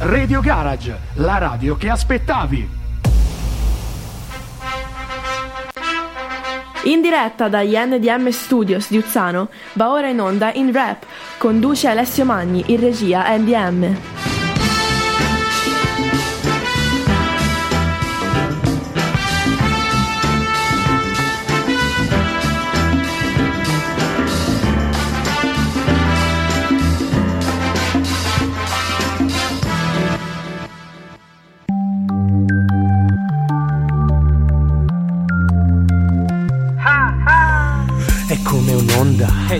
Radio Garage, la radio che aspettavi. In diretta dagli NDM Studios di Uzzano va ora in onda In Rap, conduce Alessio Magni, in regia NDM.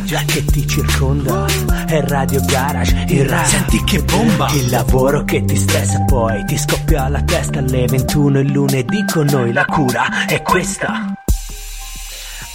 Già che ti circonda, è Radio Garage, il rap. Senti che bomba! Il lavoro che ti stressa, poi ti scoppia la testa alle 21 il lunedì. Con noi la cura è questa.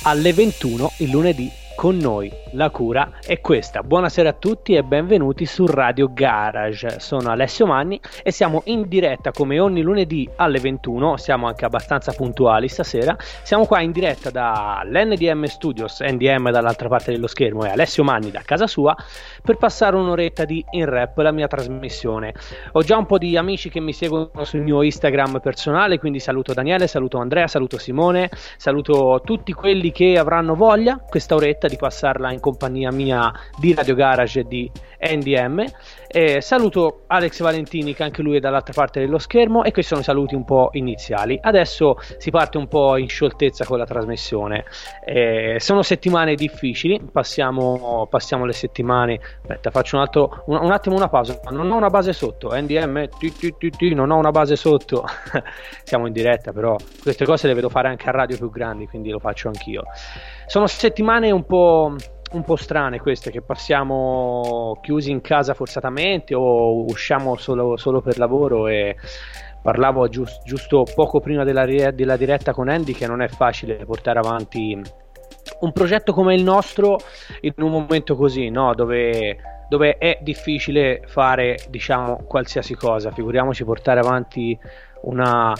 Alle 21 il lunedì, con noi la cura è questa. Buonasera a tutti e benvenuti su Radio Garage. Sono Alessio Magni e siamo in diretta come ogni lunedì alle 21. Siamo anche abbastanza puntuali stasera. Siamo qua in diretta dall'NDM Studios, NDM dall'altra parte dello schermo e Alessio Magni da casa sua, per passare un'oretta di In Rap, la mia trasmissione. Ho già un po' di amici che mi seguono sul mio Instagram personale, quindi saluto Daniele, saluto Andrea, saluto Simone, saluto tutti quelli che avranno voglia questa oretta di passarla in compagnia mia di Radio Garage e di NDM. Saluto Alex Valentini, che anche lui è dall'altra parte dello schermo, e questi sono i saluti un po' iniziali. Adesso si parte un po' in scioltezza con la trasmissione. Sono settimane difficili, passiamo le settimane. Aspetta, faccio un attimo una pausa. Non ho una base sotto, NDM, non ho una base sotto. Siamo in diretta, però queste cose le vedo fare anche a radio più grandi, quindi lo faccio anch'io. Sono settimane un po' strane queste, che passiamo chiusi in casa forzatamente o usciamo solo per lavoro. E parlavo giusto poco prima della diretta con Andy che non è facile portare avanti un progetto come il nostro in un momento così, no? Dove è difficile fare, diciamo, qualsiasi cosa, figuriamoci portare avanti una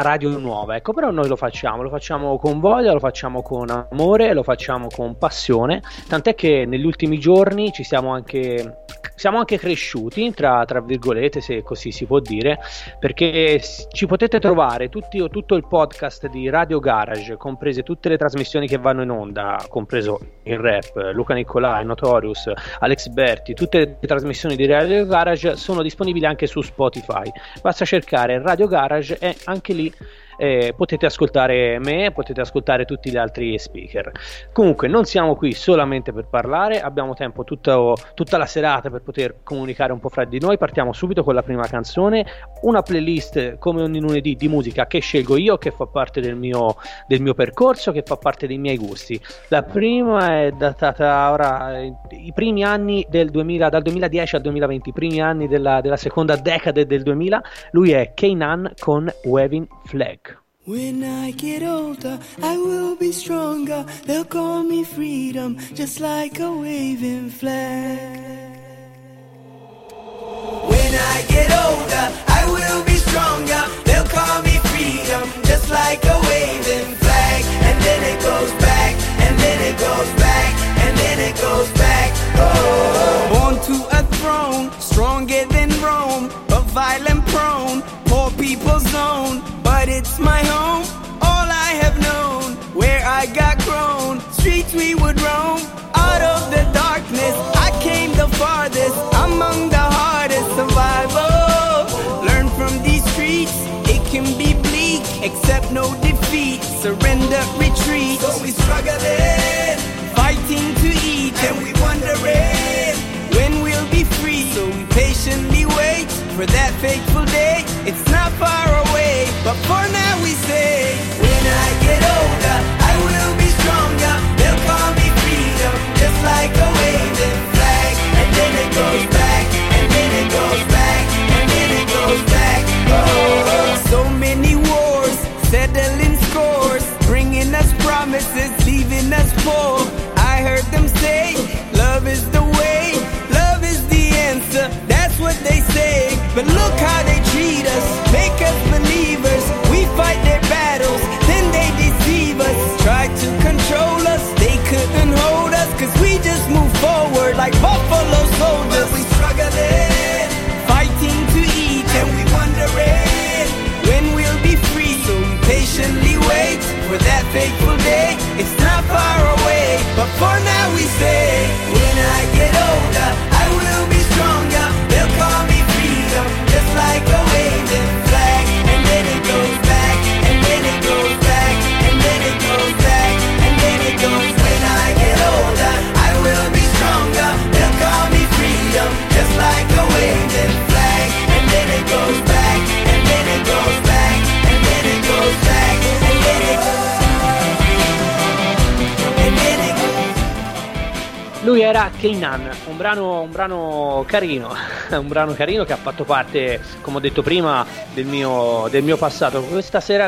radio nuova, ecco. Però noi lo facciamo con voglia, lo facciamo con amore, lo facciamo con passione, tant'è che negli ultimi giorni siamo anche cresciuti, tra virgolette, se così si può dire, perché ci potete trovare tutto il podcast di Radio Garage, comprese tutte le trasmissioni che vanno in onda, compreso In Rap, Luca Nicolai, Notorious, Alex Berti. Tutte le trasmissioni di Radio Garage sono disponibili anche su Spotify, basta cercare Radio Garage e anche lì potete ascoltare me, potete ascoltare tutti gli altri speaker. Comunque non siamo qui solamente per parlare, abbiamo tempo tutta la serata per poter comunicare un po' fra di noi. Partiamo subito con la prima canzone, una playlist come ogni lunedì di musica che scelgo io, che fa parte del mio percorso, che fa parte dei miei gusti. La prima è datata ora i primi anni del 2000, dal 2010 al 2020, i primi anni della seconda decade del 2000. Lui è K'naan con Wavin' Flag. When I get older, I will be stronger. They'll call me freedom, just like a waving flag. When I get older, I will be stronger. They'll call me freedom, just like a waving flag. And then it goes back, and then it goes back, and then it goes back. Oh, born to a throne, stronger than Rome, but violent prone, poor people's zone. But it's my home, all I have known, where I got grown, streets we would roam. Out of the darkness, I came the farthest, among the hardest survivors. Learn from these streets, it can be bleak, accept no defeat, surrender, retreat. So we struggling, fighting to eat, and we wondering when we'll be free. So we patiently wait for that fateful day, it's not far away. But for now we say, when I get older, I will be stronger. They'll call me freedom, just like a waving flag. And then it goes back, and then it goes back, and then it goes back. Oh, so many wars, settling scores, bringing us promises, leaving us poor. I heard them say, love is the way, love is the answer. That's what they say, but look how they treat us, make us believers. Fight their battles, then they deceive us, try to control us, they couldn't hold us, cause we just move forward like buffalo soldiers. But we struggling, fighting to c'era K'naan, un brano carino, un brano carino che ha fatto parte, come ho detto prima, del mio passato. Questa sera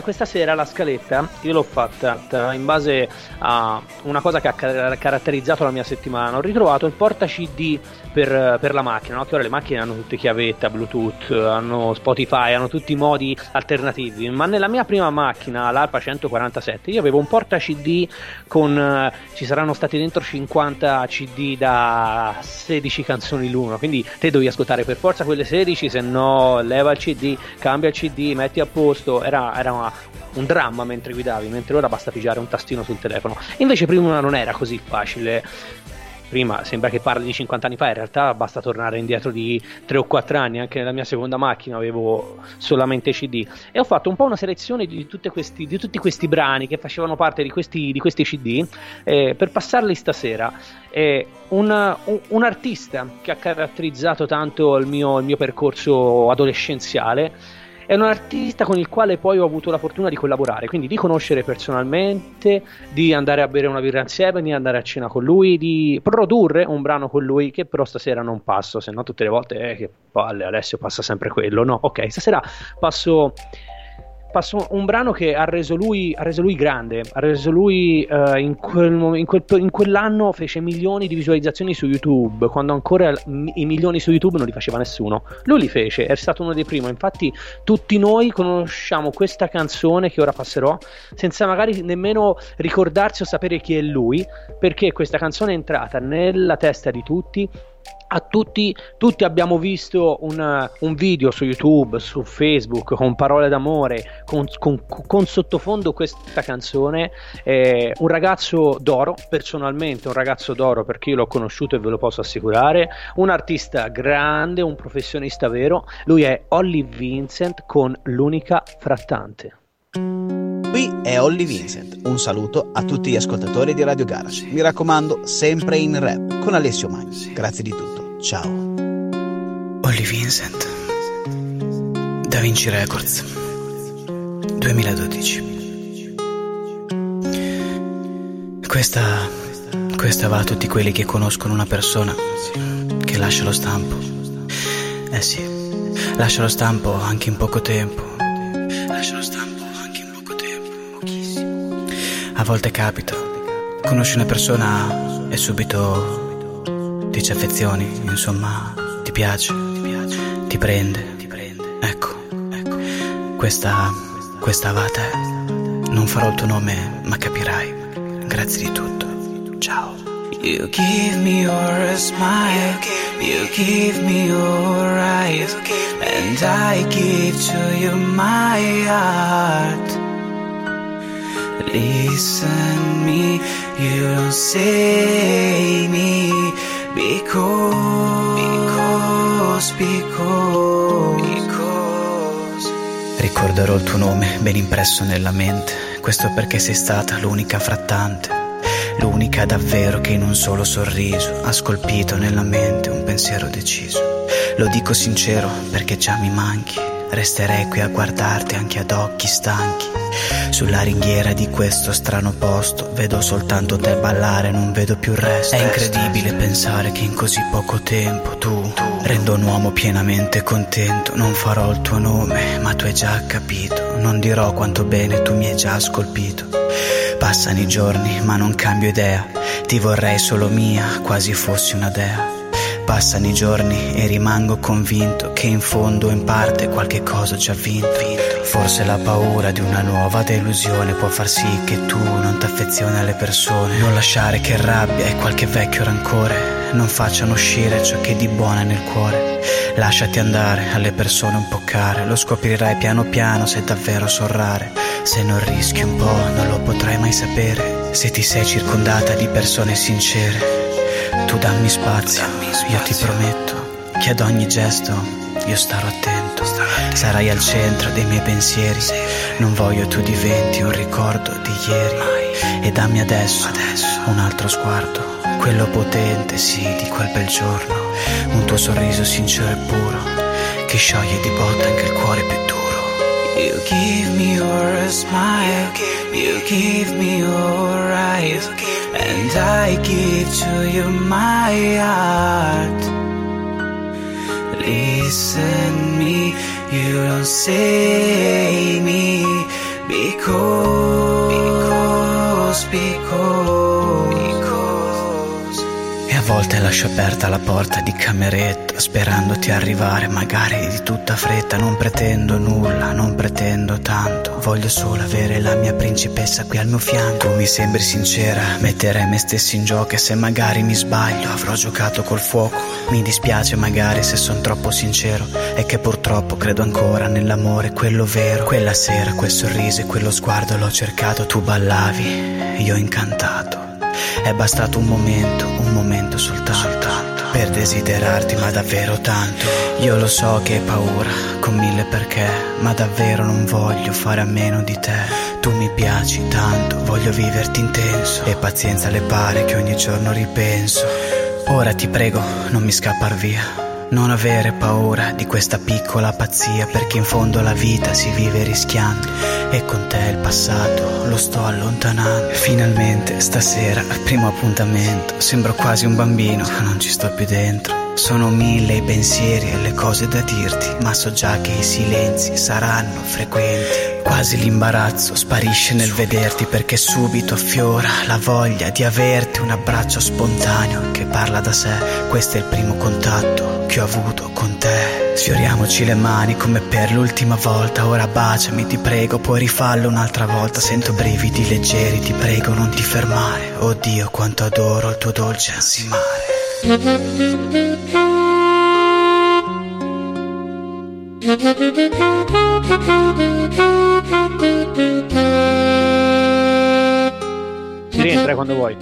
la scaletta io l'ho fatta in base a una cosa che ha caratterizzato la mia settimana. Ho ritrovato il porta CD per la macchina, no? Che ora le macchine hanno tutte chiavetta, Bluetooth, hanno Spotify, hanno tutti i modi alternativi, ma nella mia prima macchina, l'Alfa 147, io avevo un porta CD con, ci saranno stati dentro 50 CD da 16 canzoni l'uno, quindi te dovevi ascoltare per forza quelle 16, se no leva il CD, cambia il CD, metti a posto, era un dramma mentre guidavi, mentre ora basta pigiare un tastino sul telefono. Invece prima non era così facile. Prima sembra che parli di 50 anni fa, in realtà basta tornare indietro di 3 o 4 anni, anche nella mia seconda macchina avevo solamente CD e ho fatto un po' una selezione di tutti questi brani che facevano parte di questi CD per passarli stasera. Un artista che ha caratterizzato tanto il mio percorso adolescenziale è un artista con il quale poi ho avuto la fortuna di collaborare, quindi di conoscere personalmente, di andare a bere una birra insieme, di andare a cena con lui, di produrre un brano con lui, che però stasera non passo, se no tutte le volte che palle, Alessio passa sempre quello, no, ok, stasera passo un brano che ha reso lui grande, ha reso lui in quell'anno fece milioni di visualizzazioni su YouTube, quando ancora i milioni su YouTube non li faceva nessuno, lui li fece, è stato uno dei primi. Infatti tutti noi conosciamo questa canzone che ora passerò senza magari nemmeno ricordarsi o sapere chi è lui, perché questa canzone è entrata nella testa di tutti. Tutti abbiamo visto un video su YouTube, su Facebook, con parole d'amore, con sottofondo questa canzone, un ragazzo d'oro, personalmente un ragazzo d'oro, perché io l'ho conosciuto e ve lo posso assicurare, un artista grande, un professionista vero, lui è Olly Vincent con L'unica Frattante. Qui è Olly Vincent, un saluto a tutti gli ascoltatori di Radio Garage, mi raccomando sempre in rap con Alessio Magni, grazie di tutto, ciao. Olly Vincent, Da Vinci Records, 2012. Questa va a tutti quelli che conoscono una persona che lascia lo stampo, lascia lo stampo anche in poco tempo, lascia lo stampo. A volte capita, conosci una persona e subito ti ci affezioni, insomma, ti piace, ti prende. Ecco, questa va a te. Non farò il tuo nome, ma capirai. Grazie di tutto. Ciao. You give me your smile, you give me your eyes, and I give to you my heart. Listen me, you don't say me, because ricorderò il tuo nome ben impresso nella mente, questo perché sei stata l'unica frattante, l'unica davvero che in un solo sorriso ha scolpito nella mente un pensiero deciso. Lo dico sincero perché già mi manchi, resterei qui a guardarti anche ad occhi stanchi. Sulla ringhiera di questo strano posto vedo soltanto te ballare, non vedo più il resto. È incredibile pensare che in così poco tempo tu renda un uomo pienamente contento. Non farò il tuo nome, ma tu hai già capito, non dirò quanto bene tu mi hai già scolpito. Passano i giorni ma non cambio idea, ti vorrei solo mia, quasi fossi una dea. Passano i giorni e rimango convinto che in fondo in parte qualche cosa ho già vinto. Forse la paura di una nuova delusione può far sì che tu non t'affezioni alle persone. Non lasciare che rabbia e qualche vecchio rancore non facciano uscire ciò che di buona è nel cuore. Lasciati andare alle persone un po' care, lo scoprirai piano piano se davvero sorrare. Se non rischi un po' non lo potrai mai sapere, se ti sei circondata di persone sincere. Tu dammi spazio, io ti prometto che ad ogni gesto io starò attento, sarai al centro dei miei pensieri. Non voglio tu diventi un ricordo di ieri. E dammi adesso un altro sguardo, quello potente, sì, di quel bel giorno. Un tuo sorriso sincero e puro che scioglie di botta anche il cuore più duro. You give me your smile, you give me your eyes, and I give to you my heart. Listen me, you don't say me, because. E a volte lascio aperta la porta di cameretta, sperandoti arrivare magari di tutta fretta. Non pretendo nulla, non pretendo tanto, voglio solo avere la mia principessa qui al mio fianco. Tu mi sembri sincera, metterei me stessi in gioco, e se magari mi sbaglio avrò giocato col fuoco. Mi dispiace magari se son troppo sincero, è che purtroppo credo ancora nell'amore, quello vero. Quella sera quel sorriso e quello sguardo l'ho cercato, tu ballavi, io incantato. È bastato un momento soltanto per desiderarti, ma davvero tanto. Io lo so che hai paura, con mille perché, ma davvero non voglio fare a meno di te. Tu mi piaci tanto, voglio viverti intenso, e pazienza le pare che ogni giorno ripenso. Ora ti prego, non mi scappar via, non avere paura di questa piccola pazzia, perché in fondo la vita si vive rischiando, e con te il passato lo sto allontanando. Finalmente stasera al primo appuntamento sembro quasi un bambino, non ci sto più dentro. Sono mille i pensieri e le cose da dirti, ma so già che i silenzi saranno frequenti. Quasi l'imbarazzo sparisce nel vederti, perché subito affiora la voglia di averti, un abbraccio spontaneo che parla da sé. Questo è il primo contatto che ho avuto con te. Sfioriamoci le mani come per l'ultima volta, ora baciami ti prego, puoi rifarlo un'altra volta. Sento brividi leggeri, ti prego non ti fermare, oddio quanto adoro il tuo dolce ansimare. Si rientra quando vuoi.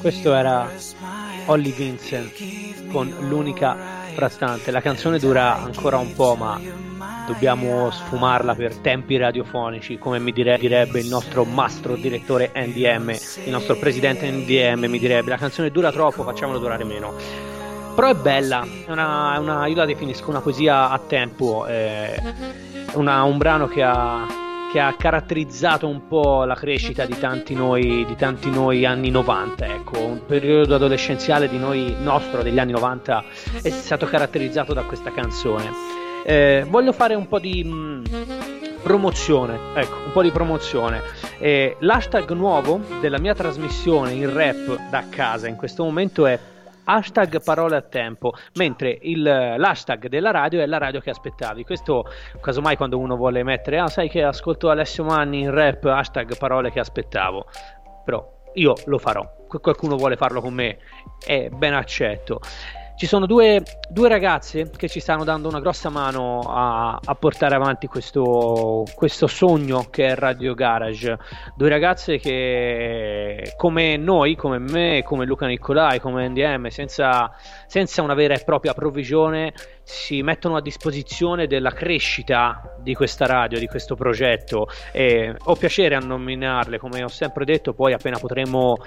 Questo era Olly Vincent con L'unica Frattante. La canzone dura ancora un po', ma dobbiamo sfumarla per tempi radiofonici, come mi direbbe il nostro mastro direttore NDM, il nostro presidente NDM mi direbbe: la canzone dura troppo, facciamola durare meno. Però è bella, è una, io la definisco una poesia a tempo, un brano che ha caratterizzato un po' la crescita di tanti noi anni 90, ecco, un periodo adolescenziale di noi nostro degli anni 90 è stato caratterizzato da questa canzone. Voglio fare un po' di promozione, l'hashtag nuovo della mia trasmissione in rap da casa in questo momento è hashtag parole a tempo, mentre l'hashtag della radio è La radio che aspettavi. Questo casomai quando uno vuole mettere sai che ascolto Alessio Magni in rap, hashtag parole che aspettavo, però io lo farò, qualcuno vuole farlo con me è ben accetto. Ci sono due ragazze che ci stanno dando una grossa mano a portare avanti questo sogno che è Radio Garage. Due ragazze che, come noi, come me, come Luca Nicolai, come NDM, senza una vera e propria provvigione, si mettono a disposizione della crescita di questa radio, di questo progetto, e ho piacere a nominarle, come ho sempre detto. Poi appena potremo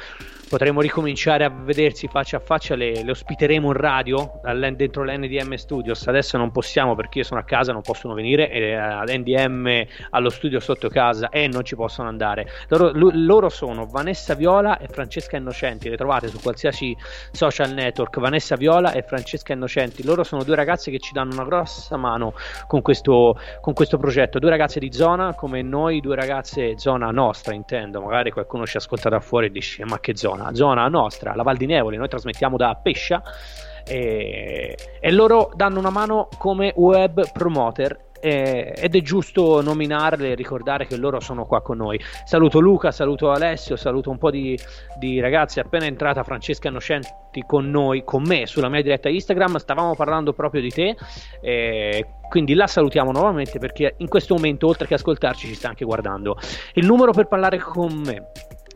ricominciare a vedersi faccia a faccia, le ospiteremo in radio dentro l'NDM Studios. Adesso non possiamo perché io sono a casa, non possono venire, e l'NDM allo studio sotto casa e non ci possono andare. Loro sono Vanessa Viola e Francesca Innocenti, le trovate su qualsiasi social network, Vanessa Viola e Francesca Innocenti. Loro sono due ragazze che ci danno una grossa mano con questo progetto, due ragazze di zona come noi, due ragazze zona nostra intendo, magari qualcuno ci ascolta da fuori e dice ma che zona? Zona nostra, la Val di Nevole, noi trasmettiamo da Pescia, e loro danno una mano come web promoter, ed è giusto nominarle e ricordare che loro sono qua con noi. Saluto Luca, saluto Alessio, saluto un po' di ragazzi. Appena entrata Francesca Innocenti con me sulla mia diretta Instagram, stavamo parlando proprio di te, quindi la salutiamo nuovamente perché in questo momento oltre che ascoltarci ci sta anche guardando. Il numero per parlare con me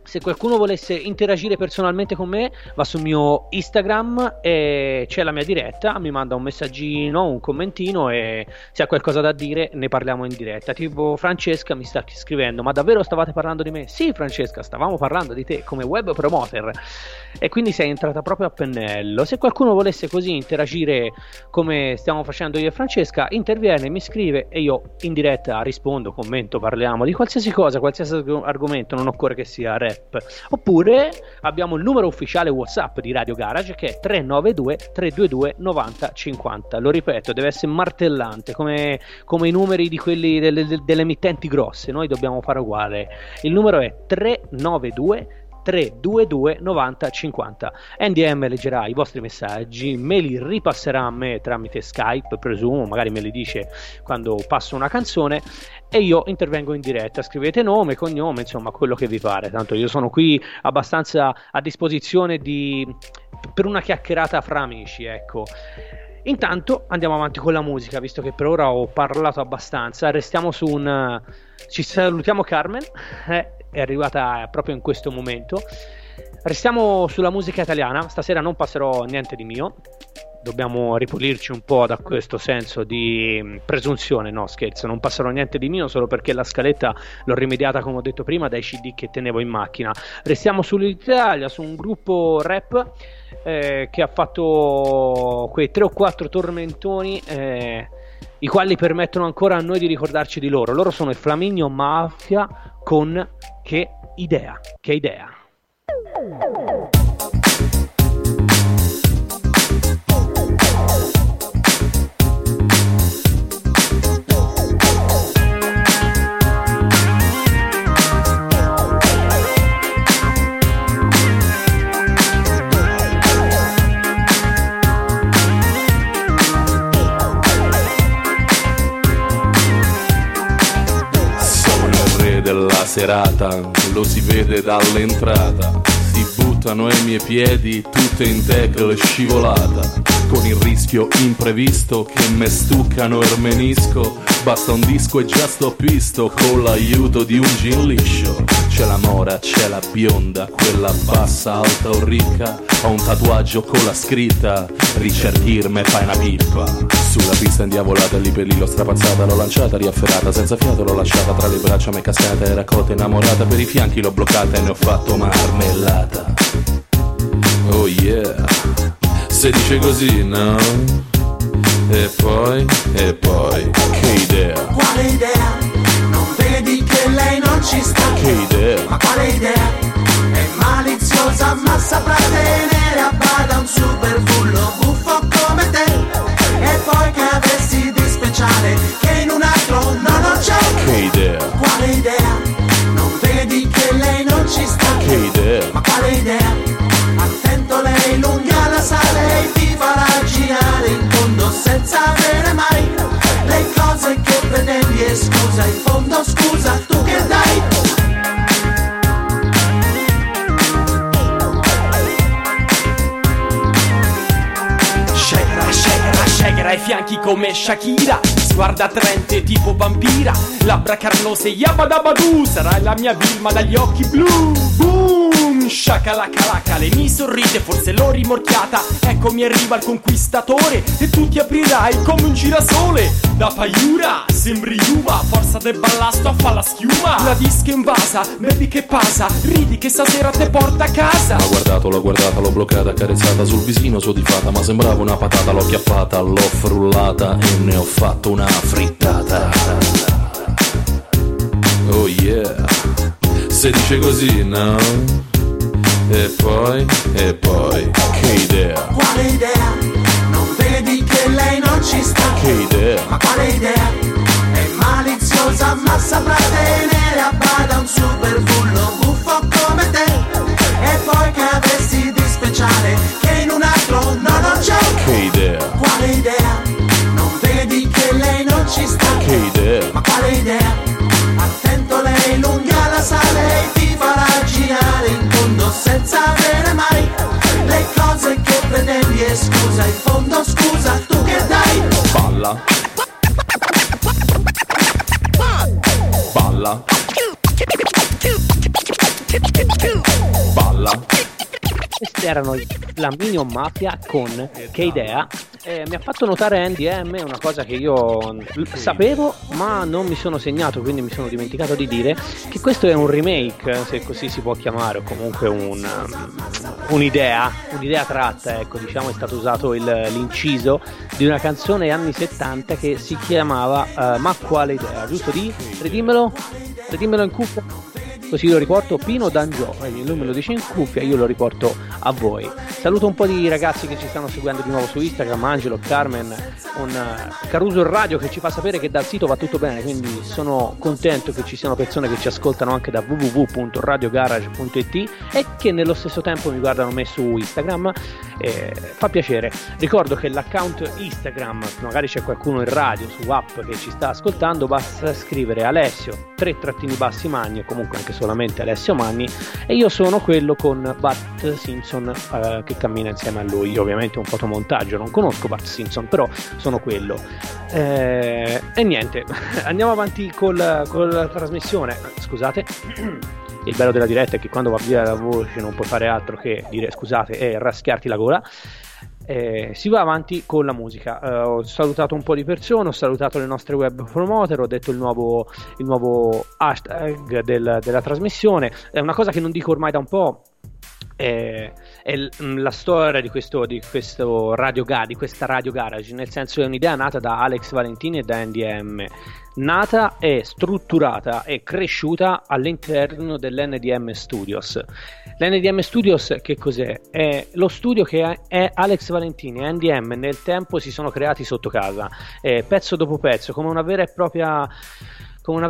Se qualcuno volesse interagire personalmente con me, va sul mio Instagram e c'è la mia diretta, mi manda un messaggino, un commentino, e se ha qualcosa da dire ne parliamo in diretta. Tipo Francesca mi sta scrivendo: ma davvero stavate parlando di me? Sì Francesca, stavamo parlando di te come web promoter, e quindi sei entrata proprio a pennello. Se qualcuno volesse così interagire come stiamo facendo io e Francesca, interviene, mi scrive e io in diretta rispondo, commento, parliamo di qualsiasi cosa, qualsiasi argomento, non occorre che sia re. Oppure abbiamo il numero ufficiale WhatsApp di Radio Garage, che è 392 322 90 50. Lo ripeto, deve essere martellante come i numeri di quelli delle emittenti grosse. Noi dobbiamo fare uguale. Il numero è 392 322 90 50. NDM leggerà i vostri messaggi, me li ripasserà a me tramite Skype, presumo, magari me li dice quando passo una canzone, e io intervengo in diretta. Scrivete nome, cognome, insomma quello che vi pare, tanto io sono qui abbastanza a disposizione per una chiacchierata fra amici, ecco. Intanto andiamo avanti con la musica, visto che per ora ho parlato abbastanza. Restiamo su un Ci salutiamo Carmen, è arrivata proprio in questo momento. Restiamo sulla musica italiana, stasera non passerò niente di mio, dobbiamo ripulirci un po' da questo senso di presunzione. No, scherzo, non passerò niente di mio solo perché la scaletta l'ho rimediata, come ho detto prima, dai CD che tenevo in macchina. Restiamo sull'Italia, su un gruppo rap che ha fatto quei 3 o 4 tormentoni i quali permettono ancora a noi di ricordarci di loro. Loro sono il Flaminio Maphia con Che idea, che idea. Della serata, lo si vede dall'entrata, si buttano ai miei piedi tutte in tackle scivolata, con il rischio imprevisto che me stuccano il menisco, basta un disco e già sto pisto con l'aiuto di un gin liscio. C'è la mora, c'è la bionda, quella bassa, alta o ricca, ho un tatuaggio con la scritta ricerchirme fai una pippa. Sulla pista indiavolata, lì per lì l'ho strapazzata, l'ho lanciata, riafferrata, senza fiato l'ho lasciata, tra le braccia m'è cascata, era cotta innamorata, per i fianchi l'ho bloccata e ne ho fatto marmellata. Oh yeah, se dice così, no? E poi, che idea? Quale idea? Non vedi che lei non ci sta? Che idea? Ma quale idea? È maliziosa ma saprà tenere a bada un super bullo buffo come te. E poi che avessi di speciale che in un altro no, non c'è. Che idea? Quale idea? Non vedi che lei non ci sta? Che idea? Ma quale idea? Attento, lei lunga la sale, ti farà girare in fondo senza avere mai le cose che pretendi, e scusa in fondo, scusa tu che dai? Ai fianchi come Shakira, sguardo attraente tipo vampira, labbra carnose yabadabadoo, sarai la mia Vilma dagli occhi blu. Boom, shakalakalaca, lei mi sorride, forse l'ho rimorchiata, eccomi arriva il conquistatore e tu ti aprirai come un girasole. Da paiura sembri uva, forza te ballasto a fa la schiuma, la disca invasa, bevi che passa, ridi che stasera te porta a casa. L'ho guardato, l'ho guardata, l'ho bloccata, carezzata sul visino sodifata, ma sembrava una patata, l'ho chiappata, l'ho frullata e ne ho fatto una frittata. Oh yeah, se dice così, no? E poi, che idea? Quale idea? Non vedi che lei non ci sta? Che idea? Ma quale idea? È maliziosa ma saprà tenere a bada un super bullo buffo come te. E poi che avessi di speciale che in un altro no, non c'è. Che idea? Quale idea? Non vedi che lei non ci sta? Che idea? Ma quale idea? Attento, lei lunga la sale, ti farà girare in fondo senza avere mai le cose che pretendi, e scusa in fondo, scusa tu che dai? Balla, balla, Balla. Questi erano i Flaminio Maphia con Che idea? Mi ha fatto notare NDM una cosa che io sapevo ma non mi sono segnato, quindi mi sono dimenticato di dire che questo è un remake, se così si può chiamare, o comunque un'idea tratta, ecco, diciamo. È stato usato l'inciso di una canzone anni 70 che si chiamava Ma quale idea? Giusto? Ridimmelo in cuffia, così lo riporto. Pino D'Angio, lui me lo dice in cuffia, io lo riporto a voi. Saluto un po' di ragazzi che ci stanno seguendo di nuovo su Instagram, Angelo, Carmen, Caruso Radio che ci fa sapere che dal sito va tutto bene, quindi sono contento che ci siano persone che ci ascoltano anche da www.radiogarage.it e che nello stesso tempo mi guardano me su Instagram, fa piacere. Ricordo che l'account Instagram, magari c'è qualcuno in radio su app che ci sta ascoltando, basta scrivere Alessio _ Magni, o comunque anche solamente Alessio Magni, e io sono quello con Bart Simpson che cammina insieme a lui. Io ovviamente un fotomontaggio, non conosco Bart Simpson, però sono quello. E niente, andiamo avanti con la trasmissione. Scusate, il bello della diretta è che quando va via la voce non puoi fare altro che dire scusate e raschiarti la gola. Si va avanti con la musica. Ho salutato un po' di persone, ho salutato le nostre web promoter, ho detto il nuovo hashtag della trasmissione. È una cosa che non dico ormai da un po'. È la storia di questa Radio Garage, nel senso è un'idea nata da Alex Valentini e da NDM, nata e strutturata e cresciuta all'interno dell'NDM Studios. L'NDM Studios che cos'è? È lo studio che è Alex Valentini e NDM nel tempo si sono creati sotto casa, pezzo dopo pezzo, come una vera e propria... come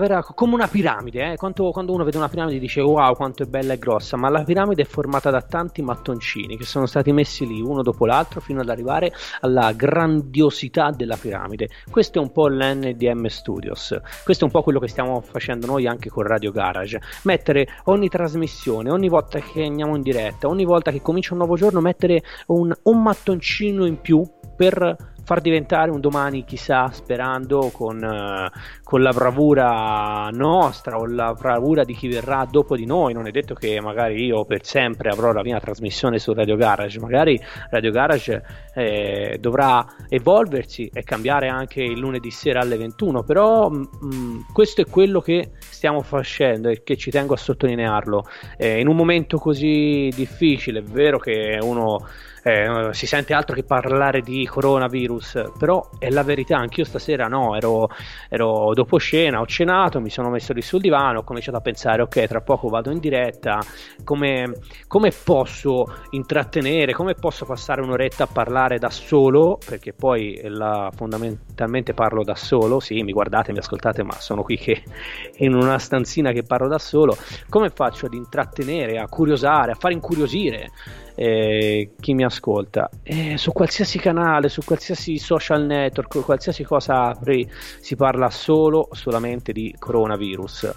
una piramide, eh? Quando uno vede una piramide dice wow quanto è bella e grossa, ma la piramide è formata da tanti mattoncini che sono stati messi lì uno dopo l'altro fino ad arrivare alla grandiosità della piramide. Questo è un po' l'NDM Studios, questo è un po' quello che stiamo facendo noi anche con Radio Garage, mettere ogni trasmissione, ogni volta che andiamo in diretta, ogni volta che comincia un nuovo giorno, mettere un mattoncino in più per far diventare un domani, chissà, sperando con la bravura nostra o la bravura di chi verrà dopo di noi. Non è detto che magari io per sempre avrò la mia trasmissione su Radio Garage, magari Radio Garage dovrà evolversi e cambiare anche il lunedì sera alle 21, però questo è quello che stiamo facendo e che ci tengo a sottolinearlo. In un momento così difficile, è vero che uno... si sente altro che parlare di coronavirus, però è la verità. Anch'io stasera ero dopo cena, ho cenato, mi sono messo lì sul divano, ho cominciato a pensare ok, tra poco vado in diretta, come posso intrattenere, come posso passare un'oretta a parlare da solo, perché poi fondamentalmente parlo da solo, sì, mi guardate, mi ascoltate, ma sono qui che in una stanzina che parlo da solo. Come faccio ad intrattenere, a curiosare, a far incuriosire chi mi ascolta su qualsiasi canale, su qualsiasi social network, qualsiasi cosa apri, si parla solamente di coronavirus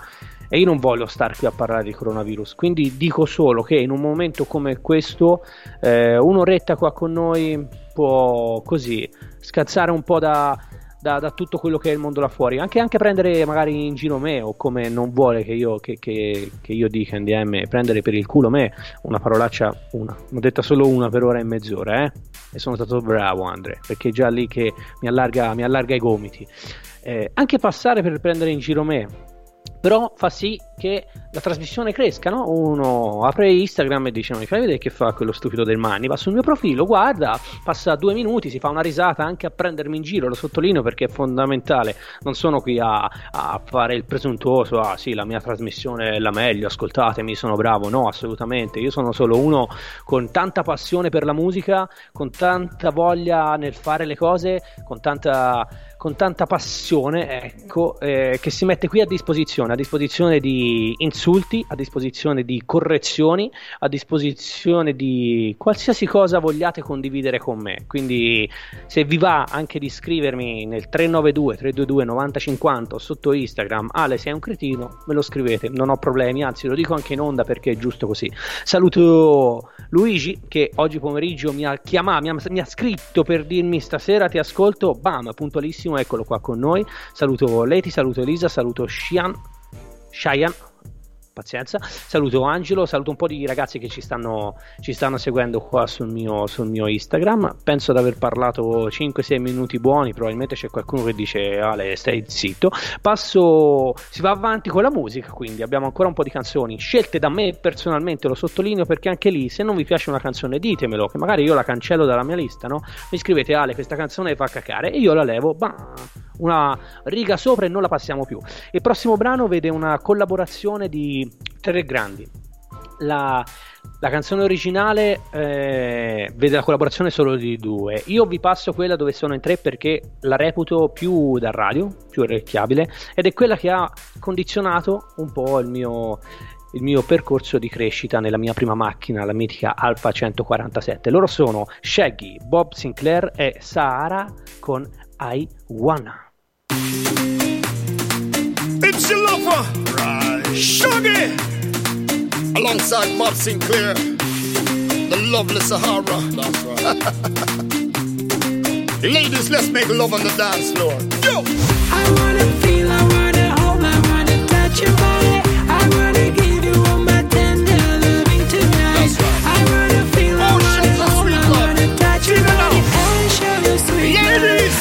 e io non voglio star qui a parlare di coronavirus, quindi dico solo che in un momento come questo un'oretta qua con noi può così scazzare un po' da tutto quello che è il mondo là fuori, anche prendere magari in giro me, o come non vuole che io dica NDM, prendere per il culo me, una parolaccia, l'ho detta solo una per ora e mezz'ora, e sono stato bravo Andre, perché è già lì che mi allarga i gomiti, anche passare per prendere in giro me, però fa sì che la trasmissione cresca, no? Uno apre Instagram e dice mi fai vedere che fa quello stupido del Manni, va sul mio profilo, guarda, passa 2 minuti, si fa una risata, anche a prendermi in giro, lo sottolineo perché è fondamentale. Non sono qui a fare il presuntuoso, ah sì la mia trasmissione è la meglio, ascoltatemi, sono bravo, no, assolutamente. Io sono solo uno con tanta passione per la musica, con tanta voglia nel fare le cose, con tanta passione, ecco, che si mette qui a disposizione di insulti, a disposizione di correzioni, a disposizione di qualsiasi cosa vogliate condividere con me. Quindi se vi va anche di scrivermi nel 392-322-9050 sotto Instagram, Ale sei un cretino, me lo scrivete, non ho problemi, anzi lo dico anche in onda perché è giusto così. Saluto Luigi che oggi pomeriggio mi ha chiamato, mi ha scritto per dirmi stasera ti ascolto, bam, puntualissimo, eccolo qua con noi. Saluto Leti, saluto Elisa, saluto Shian, pazienza. Saluto Angelo, saluto un po' di ragazzi che ci stanno seguendo qua sul mio Instagram. Penso di aver parlato 5-6 minuti buoni, probabilmente c'è qualcuno che dice Ale stai zitto. Passo, si va avanti con la musica, quindi abbiamo ancora un po' di canzoni scelte da me personalmente, lo sottolineo, perché anche lì se non vi piace una canzone ditemelo, che magari io la cancello dalla mia lista, no? Mi scrivete Ale questa canzone fa cacare e io la levo, una riga sopra e non la passiamo più. Il prossimo brano vede una collaborazione di tre grandi. La canzone originale vede la collaborazione solo di due. Io vi passo quella dove sono in tre perché la reputo più da radio, più orecchiabile, ed è quella che ha condizionato un po' il mio percorso di crescita nella mia prima macchina, la mitica Alfa 147. Loro sono Shaggy, Bob Sinclair e Sahara con I Wanna. It's your lover, right. Shaggy, alongside Bob Sinclair, the lovely Sahara. That's right. Ladies, let's make love on the dance floor. Yo! I wanna feel, I wanna hold, I wanna touch your body. I wanna give you all my tender loving tonight. That's right. I wanna feel, I wanna hold, I wanna touch your body. And show you sweet ladies.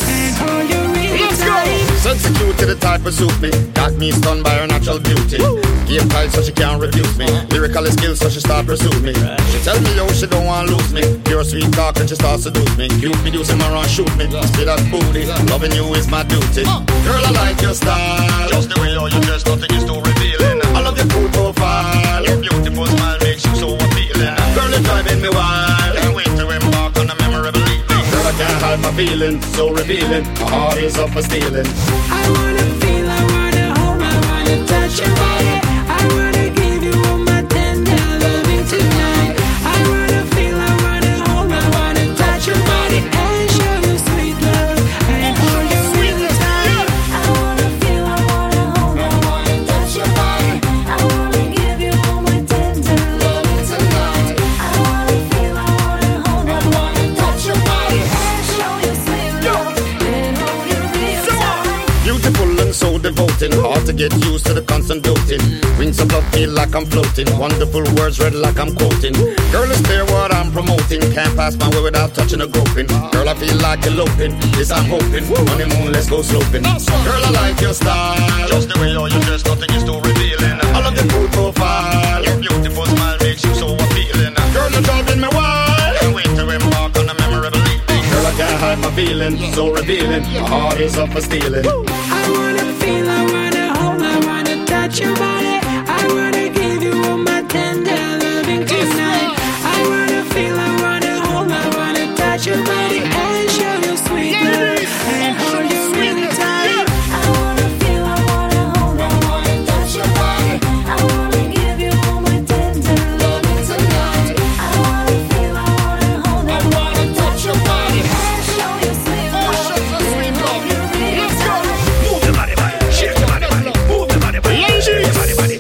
Sensitive to the type of suit me. Got me stunned by her natural beauty. Game tight so she can't refuse me. Lyrical skills so she start pursue me. She tell me yo she don't want to lose me. Pure sweet talk and she starts to seduce me. Cute me do some around shoot me. Spit that booty, loving you is my duty. Girl I like your style, just the way how you dress, nothing is too revealing. I love your cool profile, your beautiful smile makes you so appealing. Girl you're driving me wild, can't wait to embark on a memorable evening. Girl I can't hide my feeling, so revealing, my heart is up for stealing. I wanna feel, I wanna hold, I wanna touch your body. I wanna give you all my tender loving tonight. I wanna feel, I wanna hold, I wanna touch your body and show you sweet love and hold you in the time. I wanna feel, I wanna hold, I wanna touch your body. I wanna give you all my tender loving tonight. I wanna feel, I wanna hold, I wanna touch your body and show you sweet love and hold you in the time. Beautiful and so devoted, hard to get used to the constant doting. Wings of love feel like I'm floating. Wonderful words read like I'm quoting. Girl, it's clear what I'm promoting. Can't pass my way without touching or groping. Girl, I feel like eloping. Yes, I'm hoping. Honeymoon, let's go sloping. Girl, I like your style, just the way how you dress, nothing is too revealing. I love your cool profile, your beautiful smile makes you so appealing. Girl, you're driving me wild, can't wait to embark on a memorable evening. Girl, I can't hide my feeling, so revealing. My heart is up for stealing. I wanna feel, I wanna hold, I wanna touch your body. I wanna give you all my tender loving tonight. I wanna feel, I wanna hold, I wanna touch your body and show you sweet love and hold you really tight. I wanna feel, I wanna hold, I wanna touch your body. I wanna give you all my tender loving tonight. I wanna feel, I wanna hold, I wanna touch your body and show you sweet love and hold you really tight. Move the body, body, shake the body, body, move the body, body, shake the body, body.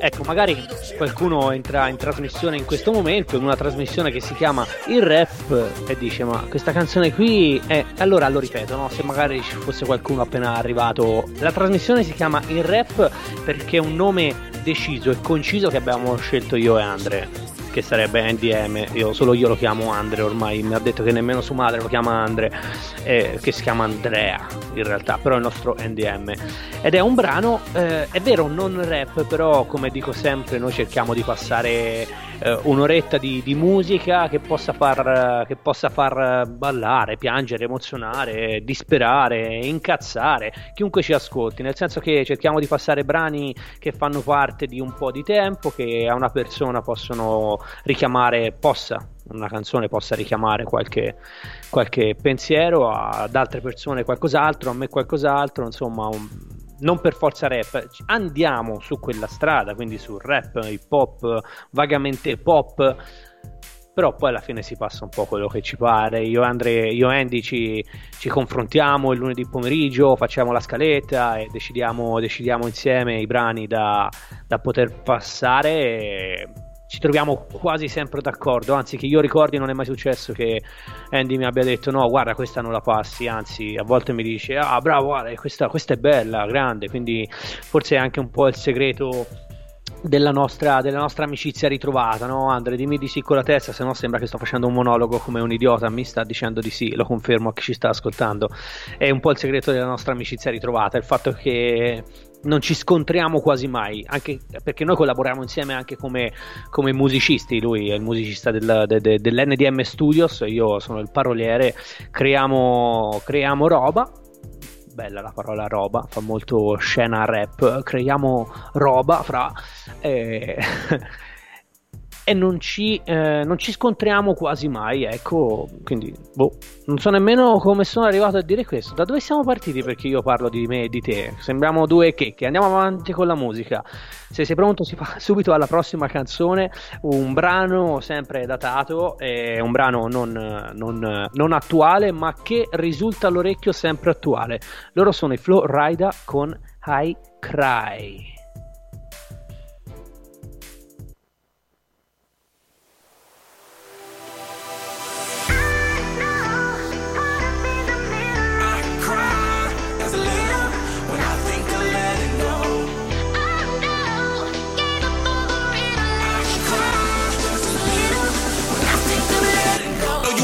Ecco, magari qualcuno entra in trasmissione in questo momento, in una trasmissione che si chiama Il Rap, e dice ma questa canzone qui è... Allora lo ripeto, no? Se magari ci fosse qualcuno appena arrivato. La trasmissione si chiama Il Rap perché è un nome deciso e conciso che abbiamo scelto io e Andre, che sarebbe NDM. Solo io lo chiamo Andre ormai, mi ha detto che nemmeno sua madre lo chiama Andre, che si chiama Andrea in realtà, però è il nostro NDM, ed è un brano è vero non rap, però come dico sempre noi cerchiamo di passare un'oretta di musica che possa far ballare, piangere, emozionare, disperare, incazzare chiunque ci ascolti, nel senso che cerchiamo di passare brani che fanno parte di un po' di tempo, che a una persona una canzone possa richiamare qualche pensiero, ad altre persone qualcos'altro, a me qualcos'altro, insomma non per forza rap, andiamo su quella strada, quindi sul rap, hip hop, vagamente pop, però poi alla fine si passa un po' quello che ci pare. Io e Andy ci confrontiamo il lunedì pomeriggio, facciamo la scaletta e decidiamo insieme i brani da poter passare ci troviamo quasi sempre d'accordo, anzi che io ricordi non è mai successo che Andy mi abbia detto no guarda questa non la passi, anzi a volte mi dice ah bravo guarda questa è bella, grande, quindi forse è anche un po' il segreto della nostra amicizia ritrovata, no Andre? Dimmi di sì con la testa, se no sembra che sto facendo un monologo come un idiota, mi sta dicendo di sì, lo confermo a chi ci sta ascoltando, è un po' il segreto della nostra amicizia ritrovata, il fatto che non ci scontriamo quasi mai, anche perché noi collaboriamo insieme anche come musicisti, lui è il musicista dell'NDM Studios, io sono il paroliere, creiamo roba, bella la parola roba, fa molto scena rap, creiamo roba fra e non ci scontriamo quasi mai, ecco, quindi non so nemmeno come sono arrivato a dire questo, da dove siamo partiti perché io parlo di me e di te, sembriamo due checche, andiamo avanti con la musica, se sei pronto si fa subito alla prossima canzone, un brano sempre datato, un brano non attuale ma che risulta all'orecchio sempre attuale, loro sono i Flo Rida con I Cry.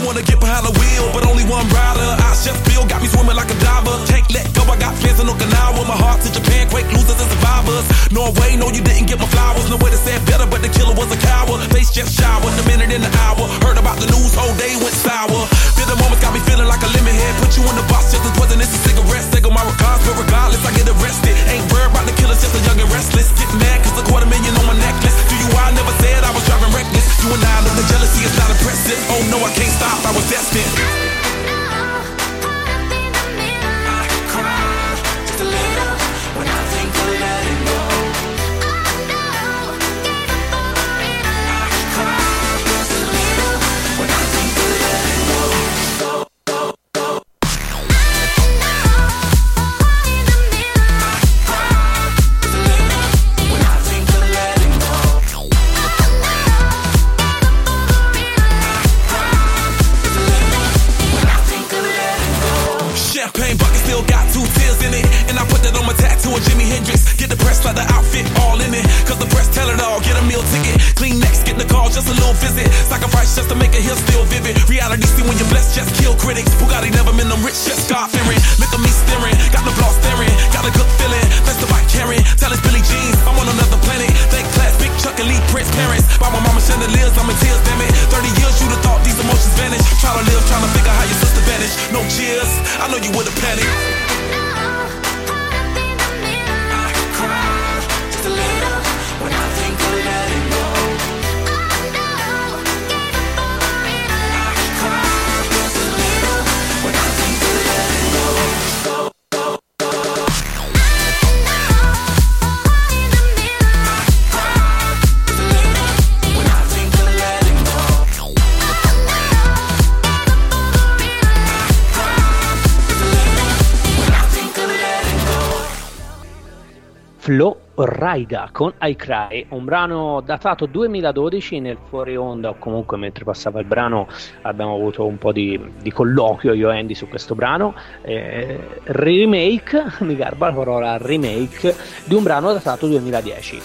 Wanna get behind the wheel, but only one rider. I just feel got me swimming like a diver. Can't let go, I got plans in Okinawa. My heart to Japan, quake losers and survivors. Norway, no, you didn't get my flowers. No way to say it better, but the killer was a coward. Face just showered, the minute in the hour. Heard about the news, whole day went sour. Feel the moment, got me feeling like a lemon head. Put you in the box, just as wasn't this a cigarette. Seggle my regards, but regardless, I get arrested. Ain't worried about the killers, just a young and restless. Get mad, cause $250,000 on my necklace. Do you why I never said I was driving reckless? You and I know the jealousy is not impressive. Oh no, I can't stop. I was destined. Flo Rida con I Cry, un brano datato 2012, nel fuori onda o comunque mentre passava il brano abbiamo avuto un po' di colloquio io e Andy su questo brano, remake, mi garba la parola remake, di un brano datato 2010.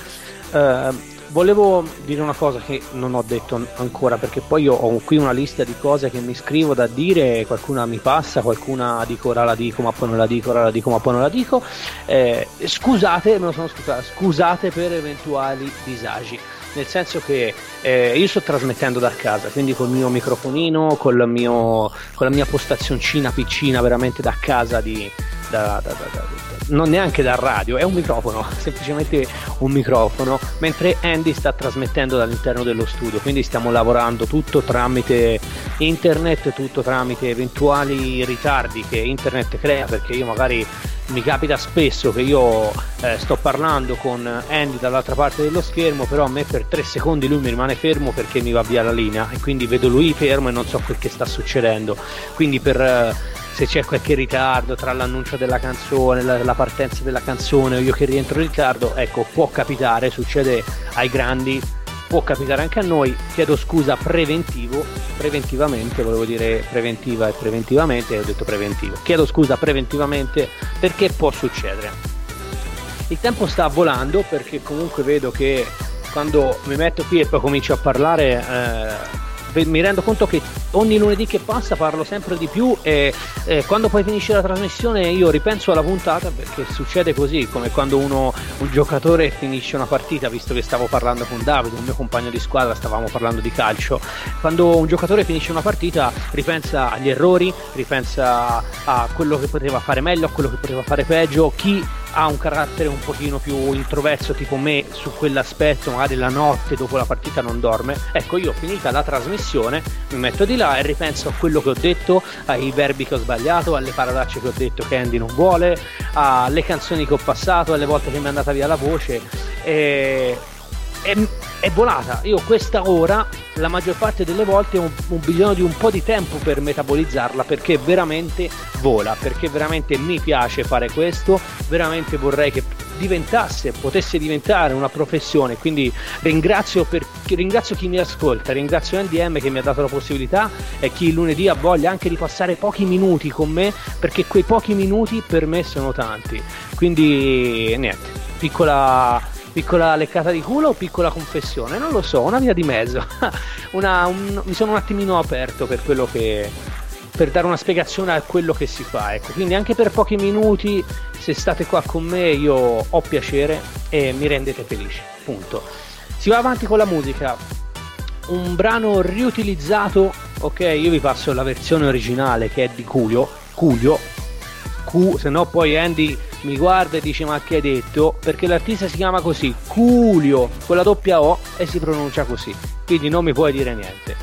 Volevo dire una cosa che non ho detto ancora, perché poi io ho qui una lista di cose che mi scrivo da dire, qualcuna mi passa, qualcuna dico ora la dico ma poi non la dico, ora la dico ma poi non la dico, scusate, me lo sono scusato, scusate per eventuali disagi, nel senso che io sto trasmettendo da casa, quindi col mio microfonino, con la mia postazioncina piccina veramente da casa non neanche dal radio, è un microfono, semplicemente un microfono, mentre Andy sta trasmettendo dall'interno dello studio, quindi stiamo lavorando tutto tramite internet, tutto tramite eventuali ritardi che internet crea, perché io magari mi capita spesso che io sto parlando con Andy dall'altra parte dello schermo, però a me per 3 secondi lui mi rimane fermo perché mi va via la linea e quindi vedo lui fermo e non so quel che sta succedendo, quindi se c'è qualche ritardo tra l'annuncio della canzone, la partenza della canzone o io che rientro in ritardo, ecco, può capitare, succede ai grandi, può capitare anche a noi. Chiedo scusa preventivamente, volevo dire preventiva e preventivamente, ho detto preventivo. Chiedo scusa preventivamente perché può succedere. Il tempo sta volando, perché comunque vedo che quando mi metto qui e poi comincio a parlare, mi rendo conto che ogni lunedì che passa parlo sempre di più e quando poi finisce la trasmissione io ripenso alla puntata, perché succede così, come quando un giocatore finisce una partita. Visto che stavo parlando con Davide, un mio compagno di squadra, stavamo parlando di calcio, quando un giocatore finisce una partita ripensa agli errori, ripensa a quello che poteva fare meglio, a quello che poteva fare peggio. Chi ha un carattere un pochino più introverso tipo me, su quell'aspetto magari la notte dopo la partita non dorme. Ecco, io finita la trasmissione mi metto di là e ripenso a quello che ho detto, ai verbi che ho sbagliato, alle paradacce che ho detto che Andy non vuole, alle canzoni che ho passato, alle volte che mi è andata via la voce. È volata. Io questa ora la maggior parte delle volte ho bisogno di un po' di tempo per metabolizzarla, perché veramente vola, perché veramente mi piace fare questo, veramente vorrei che potesse diventare una professione. Quindi ringrazio chi mi ascolta, ringrazio NDM che mi ha dato la possibilità e chi lunedì ha voglia anche di passare pochi minuti con me, perché quei pochi minuti per me sono tanti. Quindi niente, piccola leccata di culo o piccola confessione, non lo so, una via di mezzo. Mi sono un attimino aperto per dare una spiegazione a quello che si fa, ecco. Quindi anche per pochi minuti, se state qua con me, io ho piacere e mi rendete felici, punto. Si va avanti con la musica, un brano riutilizzato, ok? Io vi passo la versione originale che è di Coolio, se no poi Andy mi guarda e dice ma che hai detto, perché l'artista si chiama così, Coolio, con la doppia O, e si pronuncia così, quindi non mi puoi dire niente.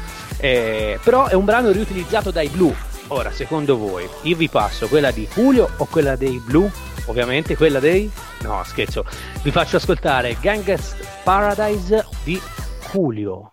Però è un brano riutilizzato dai Blu. Ora, secondo voi, io vi passo quella di Coolio o quella dei Blu? Ovviamente quella dei... no, scherzo. Vi faccio ascoltare Gangsta Paradise di Coolio.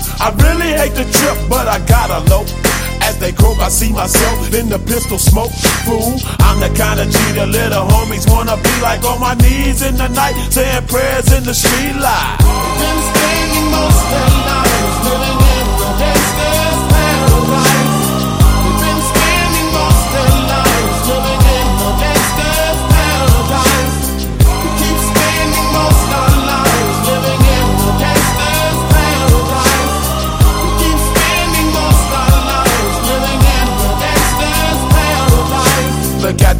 I really hate the trip, but I gotta low. As they croak, I see myself in the pistol smoke. Fool, I'm the kind of G the little homies wanna be like, on my knees in the night, saying prayers in the street light. Been staying most of the night, living in the gangsta's paradise. We've been standing most of the night, living in the gangsta's paradise. We keep standing most of the night, living in the gangsta's paradise. We keep standing most of the night, living in the gangsta's paradise. Look at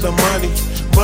The money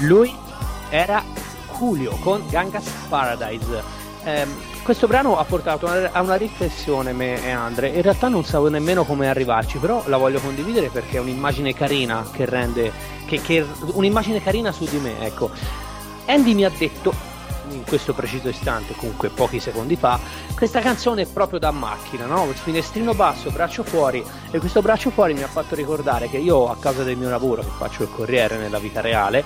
Lui era Coolio con Gangsta Paradise. Questo brano ha portato a una riflessione me e Andre. In realtà non sapevo nemmeno come arrivarci, però la voglio condividere perché è un'immagine carina che rende un'immagine carina su di me, ecco. Andy mi ha detto in questo preciso istante, comunque pochi secondi fa, questa canzone è proprio da macchina, no? Finestrino basso, braccio fuori, e questo braccio fuori mi ha fatto ricordare che io, a causa del mio lavoro, che faccio il corriere nella vita reale,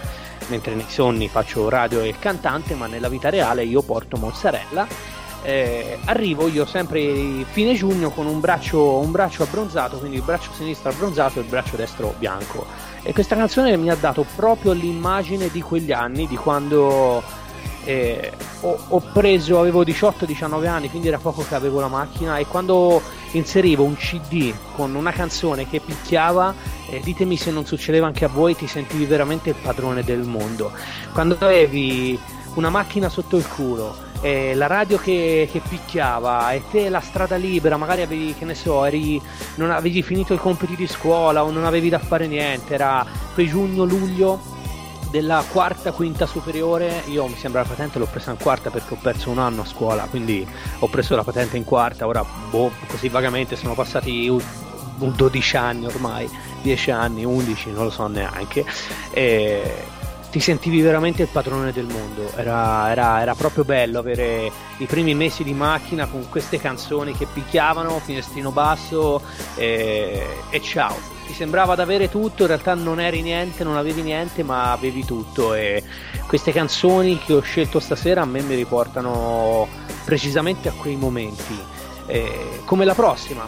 mentre nei sogni faccio radio e il cantante, ma nella vita reale io porto mozzarella, arrivo io sempre fine giugno con un braccio abbronzato, quindi il braccio sinistro abbronzato e il braccio destro bianco, e questa canzone mi ha dato proprio l'immagine di quegli anni, di quando... avevo 18-19 anni, quindi era poco che avevo la macchina, e quando inserivo un CD con una canzone che picchiava, ditemi se non succedeva anche a voi, ti sentivi veramente il padrone del mondo. Quando avevi una macchina sotto il culo, la radio che picchiava, e te la strada libera, magari avevi, che ne so, non avevi finito i compiti di scuola o non avevi da fare niente, era quel giugno-luglio della quarta, quinta superiore. Io mi sembra la patente l'ho presa in quarta perché ho perso un anno a scuola, quindi ho preso la patente in quarta, ora così vagamente sono passati 12 anni ormai, 10 anni, 11, non lo so neanche, e ti sentivi veramente il padrone del mondo. Era proprio bello avere i primi mesi di macchina con queste canzoni che picchiavano, finestrino basso e ciao. Ti sembrava di avere tutto, in realtà non eri niente, non avevi niente, ma avevi tutto, e queste canzoni che ho scelto stasera a me mi riportano precisamente a quei momenti, come la prossima,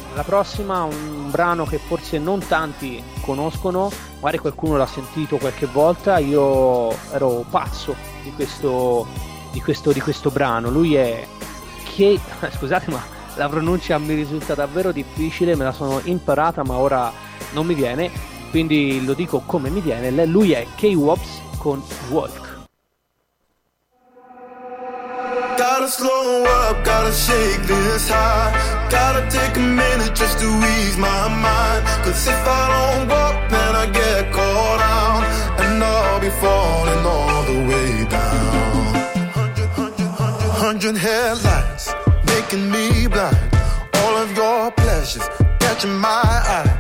un brano che forse non tanti conoscono, magari qualcuno l'ha sentito qualche volta. Io ero pazzo di questo brano. Lui è scusate, ma la pronuncia mi risulta davvero difficile, me la sono imparata ma ora non mi viene, quindi lo dico come mi viene. Lui è Kwabs con Walk. Gotta slow up, gotta shake this high. Gotta take a minute just to ease my mind. Cause if I don't walk, then I get caught out. And I'll be falling all the way down. 100 headlights, making me blind. All of your pleasures, catching my eye.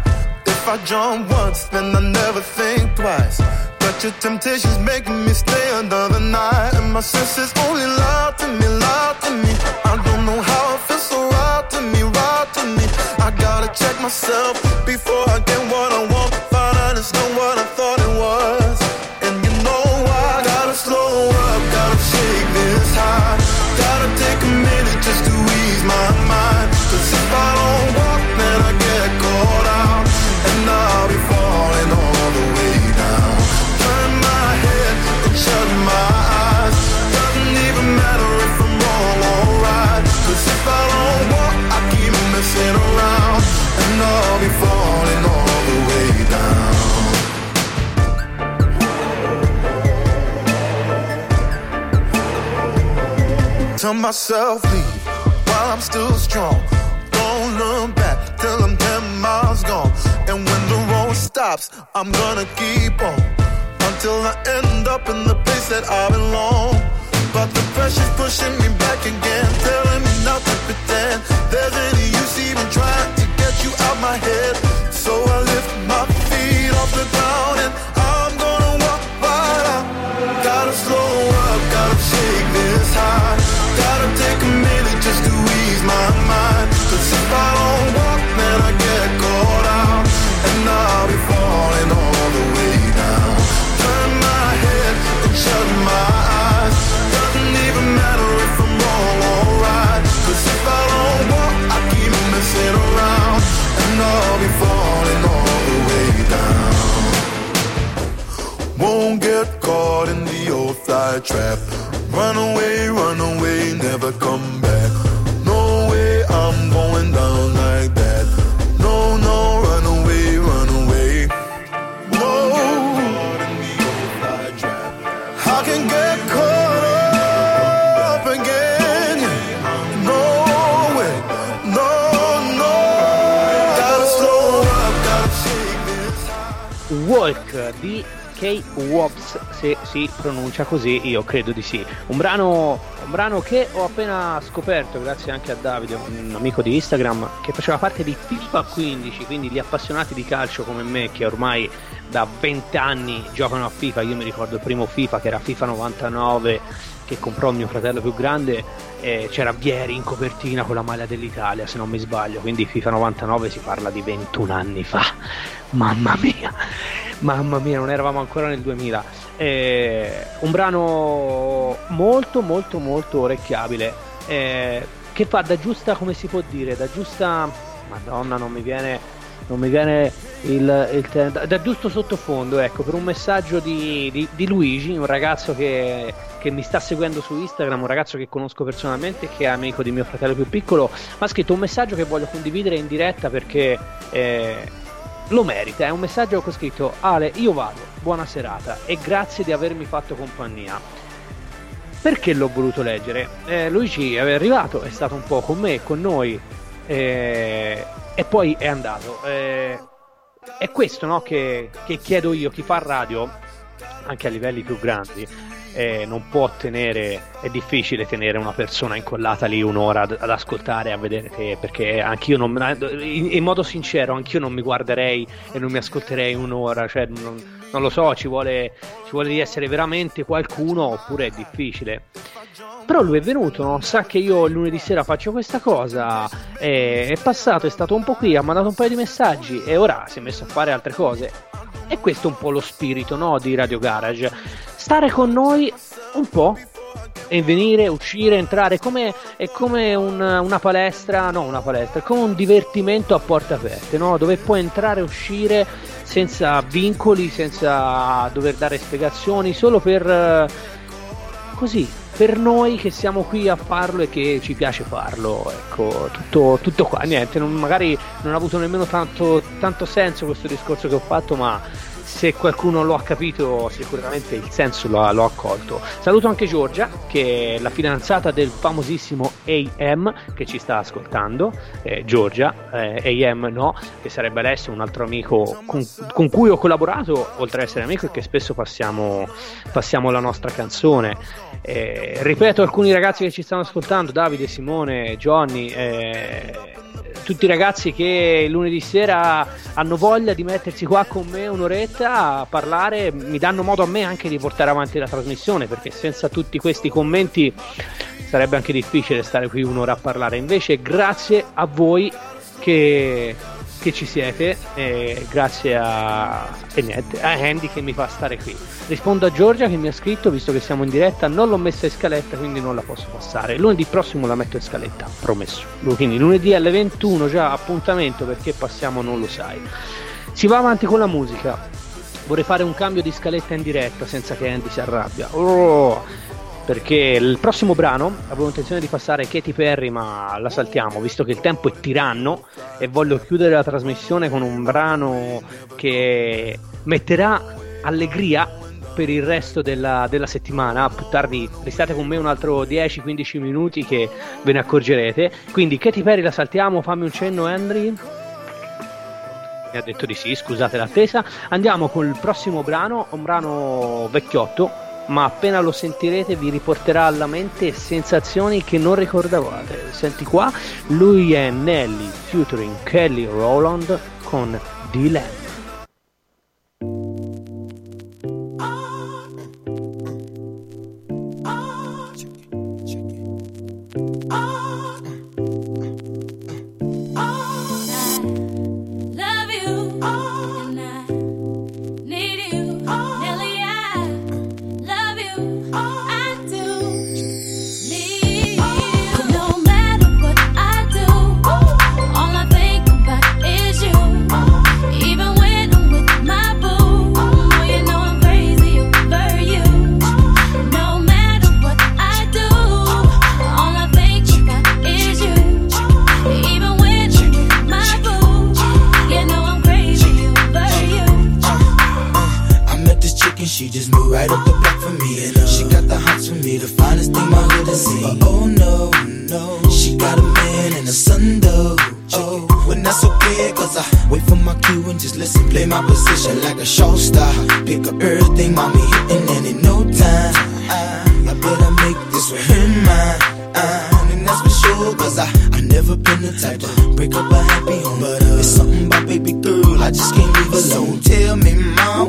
If I jump once, then I never think twice. But your temptation's making me stay another night. And my senses only lie to me, lie to me. I don't know how it feels so right to me, right to me. I gotta check myself before I get what I want. Find out it's not what I thought it was. And you know I gotta slow up, gotta shake this high. Gotta take a minute just to ease my mind. Cause if I don't walk, then I get caught out. And I'll be falling all the way down. Turn my head and shut my eyes. Doesn't even matter if I'm wrong or right. Cause if I don't walk, I keep messing around. And I'll be falling all the way down. Tell myself leave while I'm still strong. Don't look back till I'm 10 miles gone. And when the road stops, I'm gonna keep on until I end up in the place that I belong. But the pressure's pushing me back again, telling me not to pretend there's any use even trying to get you out my head. So I lift my feet off the ground and I'm gonna walk right out. Gotta slow up, gotta shake this high. Gotta take a minute just to ease my mind. Cause if I don't walk, then I get caught out. And I'll be falling all the way down. Turn my head and shut my eyes. Doesn't even matter if I'm wrong or right. Cause if I don't walk, I keep missing. sidetracked. Run away, never come back. No way, I'm going down like that. No, no, run away, no. I can get caught up again. No way, no, no. Gotta slow up, gotta shake this high. Walk di Kwabs, se si pronuncia così, io credo di sì. Un brano che ho appena scoperto, grazie anche a Davide, un amico di Instagram, che faceva parte di FIFA 15, quindi gli appassionati di calcio come me, che ormai da 20 anni giocano a FIFA. Io mi ricordo il primo FIFA, che era FIFA 99, che comprò mio fratello più grande, c'era Vieri in copertina con la maglia dell'Italia, se non mi sbaglio, quindi FIFA 99 si parla di 21 anni fa. Mamma mia, non eravamo ancora nel 2000. Un brano molto orecchiabile, che fa da giusta, come si può dire, da giusta, madonna, non mi viene il da giusto sottofondo, ecco, per un messaggio di Luigi, un ragazzo che mi sta seguendo su Instagram, un ragazzo che conosco personalmente, che è amico di mio fratello più piccolo. Mi ha scritto un messaggio che voglio condividere in diretta perché lo merita. È un messaggio che ho scritto: Ale, io vado, buona serata e grazie di avermi fatto compagnia. Perché l'ho voluto leggere? Luigi è arrivato, è stato un po' con me, con noi, e poi è andato. È questo, no, che chiedo io. Chi fa radio, anche a livelli più grandi, non può tenere, è difficile tenere una persona incollata lì un'ora ad ascoltare, a vedere te, perché anch'io in modo sincero, anch'io non mi guarderei e non mi ascolterei un'ora, cioè non lo so, ci vuole di essere veramente qualcuno, oppure è difficile. Però lui è venuto, no? Sa che io lunedì sera faccio questa cosa, è passato, è stato un po' qui, ha mandato un paio di messaggi e ora si è messo a fare altre cose. E questo è un po' lo spirito, no, di Radio Garage: stare con noi un po' e venire, uscire, entrare, è come una palestra, no, una palestra, è come un divertimento a porte aperte, no? Dove puoi entrare e uscire senza vincoli, senza dover dare spiegazioni, solo per così, per noi che siamo qui a farlo e che ci piace farlo, ecco, tutto qua. Niente, magari non ha avuto nemmeno tanto senso questo discorso che ho fatto, ma se qualcuno lo ha capito, sicuramente il senso l'ho accolto. Saluto anche Giorgia, che è la fidanzata del famosissimo AM, che ci sta ascoltando. Giorgia, AM no, che sarebbe Alessio, un altro amico con cui ho collaborato, oltre ad essere amico, e che spesso passiamo la nostra canzone. Ripeto, alcuni ragazzi che ci stanno ascoltando: Davide, Simone, Johnny, tutti i ragazzi che lunedì sera hanno voglia di mettersi qua con me un'oretta a parlare, mi danno modo a me anche di portare avanti la trasmissione, perché senza tutti questi commenti sarebbe anche difficile stare qui un'ora a parlare. Invece grazie a voi che ci siete, grazie a Andy che mi fa stare qui. Rispondo a Giorgia che mi ha scritto, visto che siamo in diretta: non l'ho messa in scaletta, quindi non la posso passare. Lunedì prossimo la metto in scaletta, promesso. Quindi lunedì alle 21 già appuntamento, perché passiamo Non lo sai. Si va avanti con la musica. Vorrei fare un cambio di scaletta in diretta senza che Andy si arrabbia, perché il prossimo brano avevo intenzione di passare Katy Perry, ma la saltiamo visto che il tempo è tiranno, e voglio chiudere la trasmissione con un brano che metterà allegria per il resto della settimana. Più tardi restate con me un altro 10-15 minuti che ve ne accorgerete. Quindi Katy Perry la saltiamo. Fammi un cenno, Henry mi ha detto di sì, scusate l'attesa. Andiamo col prossimo brano, un brano vecchiotto, ma appena lo sentirete vi riporterà alla mente sensazioni che non ricordavate. Senti qua, lui è Nelly featuring Kelly Rowland con Dylan. Even when right up the block from me. And she got the hots for me, the finest thing my hood has seen. But oh no, no, she got a man and a son though. Oh, when that's okay, cause I wait for my cue and just listen. Play my position like a show star. Pick up everything mommy hitting, and in no time I better make this with him mine. That's for sure, cause I never been the type to break up a happy home. But it's something about baby girl, I just can't leave alone. Tell me, mom,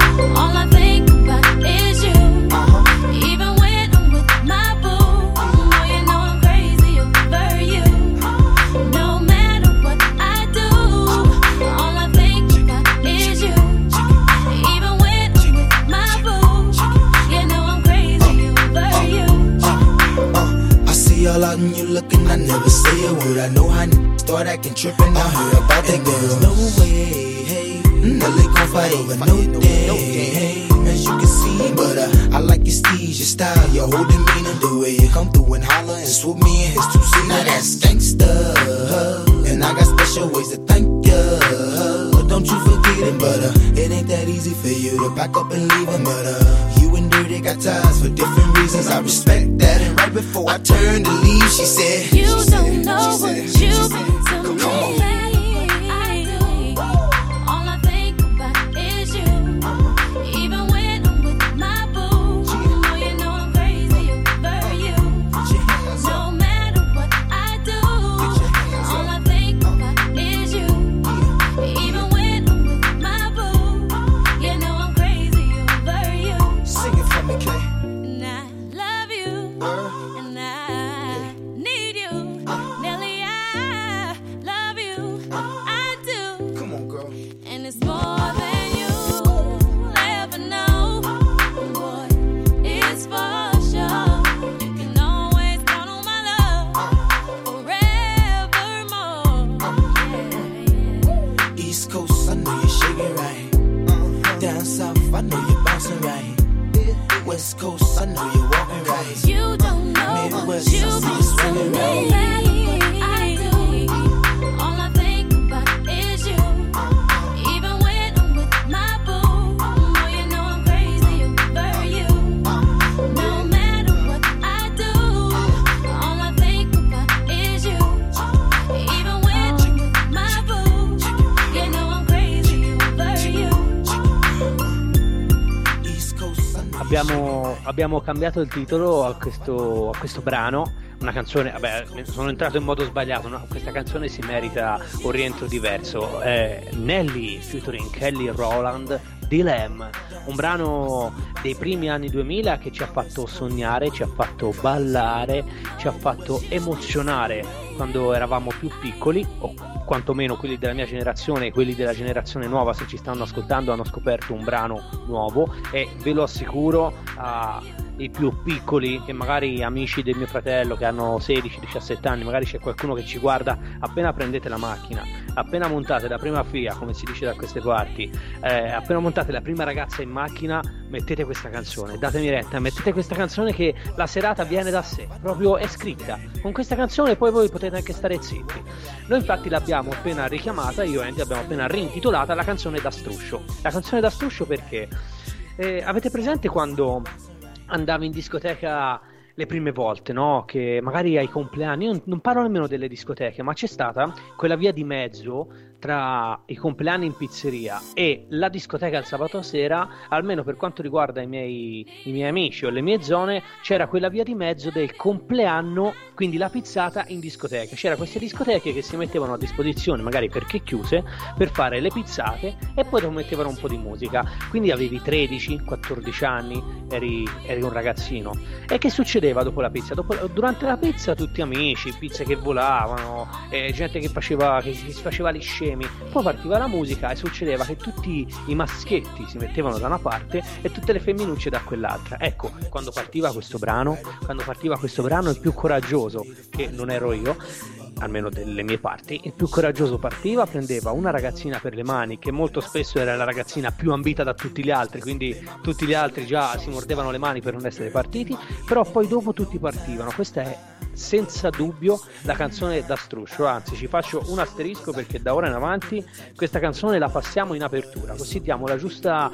All I think about is you. Even when I'm with my boo, oh, you know I'm crazy over you. No matter what I do, all I think about is you. All out and you looking, I never say a word. I know how n****s start acting tripping. I heard about that girl. There's no way, hey, Nelly gon' fight over no day, hey, as you can see. But I like your steez, your style, your whole demeanor, the way you come through and holler and swoop me in his two seat. Now that's gangsta, and I got special ways to thank ya. But don't you forget it, but it ain't that easy for you to back up and leave him, but you and Dirty got ties for different reasons. I respect that. And right before I turned to leave, she said, you don't know what you've been to me. I do. All I think about is you. Even when I'm with my boo, oh, you know I'm crazy over you. No matter what I do, all I think about is you. Even when I'm with my boo, you know I'm crazy over you. Sing it for me, Kay. West Coast, I know you're walking right. You don't know what you've been to me. Abbiamo cambiato il titolo a questo brano, una canzone, vabbè, sono entrato in modo sbagliato, no? Questa canzone si merita un rientro diverso. Nelly featuring Kelly Rowland, Dilem, un brano dei primi anni 2000 che ci ha fatto sognare, ci ha fatto ballare, ci ha fatto emozionare quando eravamo più piccoli, o quantomeno quelli della mia generazione e quelli della generazione nuova, se ci stanno ascoltando, hanno scoperto un brano nuovo, e ve lo assicuro ai più piccoli, che magari amici del mio fratello che hanno 16-17 anni, magari c'è qualcuno che ci guarda, appena prendete la macchina, appena montate la prima FIA, come si dice da queste parti, appena montate la prima ragazza in macchina, mettete questa canzone, datemi retta, mettete questa canzone che la serata viene da sé, proprio è scritta, con questa canzone poi voi potete anche stare zitti. Noi infatti l'abbiamo appena richiamata, io e Andy abbiamo appena reintitolata la canzone da struscio. La canzone da struscio perché avete presente quando andavi in discoteca le prime volte, no? Che magari ai compleanni, io non parlo nemmeno delle discoteche, ma c'è stata quella via di mezzo tra i compleanni in pizzeria e la discoteca il sabato sera, almeno per quanto riguarda i miei amici o le mie zone, c'era quella via di mezzo del compleanno, quindi la pizzata in discoteca. C'era queste discoteche che si mettevano a disposizione, magari perché chiuse, per fare le pizzate e poi dopo mettevano un po' di musica. Quindi avevi 13-14 anni, eri un ragazzino. E che succedeva dopo la pizza? Durante la pizza tutti amici, pizze che volavano, gente che si faceva gli scemi. Poi partiva la musica e succedeva che tutti i maschietti si mettevano da una parte e tutte le femminucce da quell'altra. Ecco, quando partiva questo brano il più coraggioso, che non ero io, almeno delle mie parti, il più coraggioso partiva, prendeva una ragazzina per le mani, che molto spesso era la ragazzina più ambita da tutti gli altri, quindi tutti gli altri già si mordevano le mani per non essere partiti, però poi dopo tutti partivano. Questa è senza dubbio la canzone da struscio, anzi ci faccio un asterisco perché da ora in avanti questa canzone la passiamo in apertura, così diamo la giusta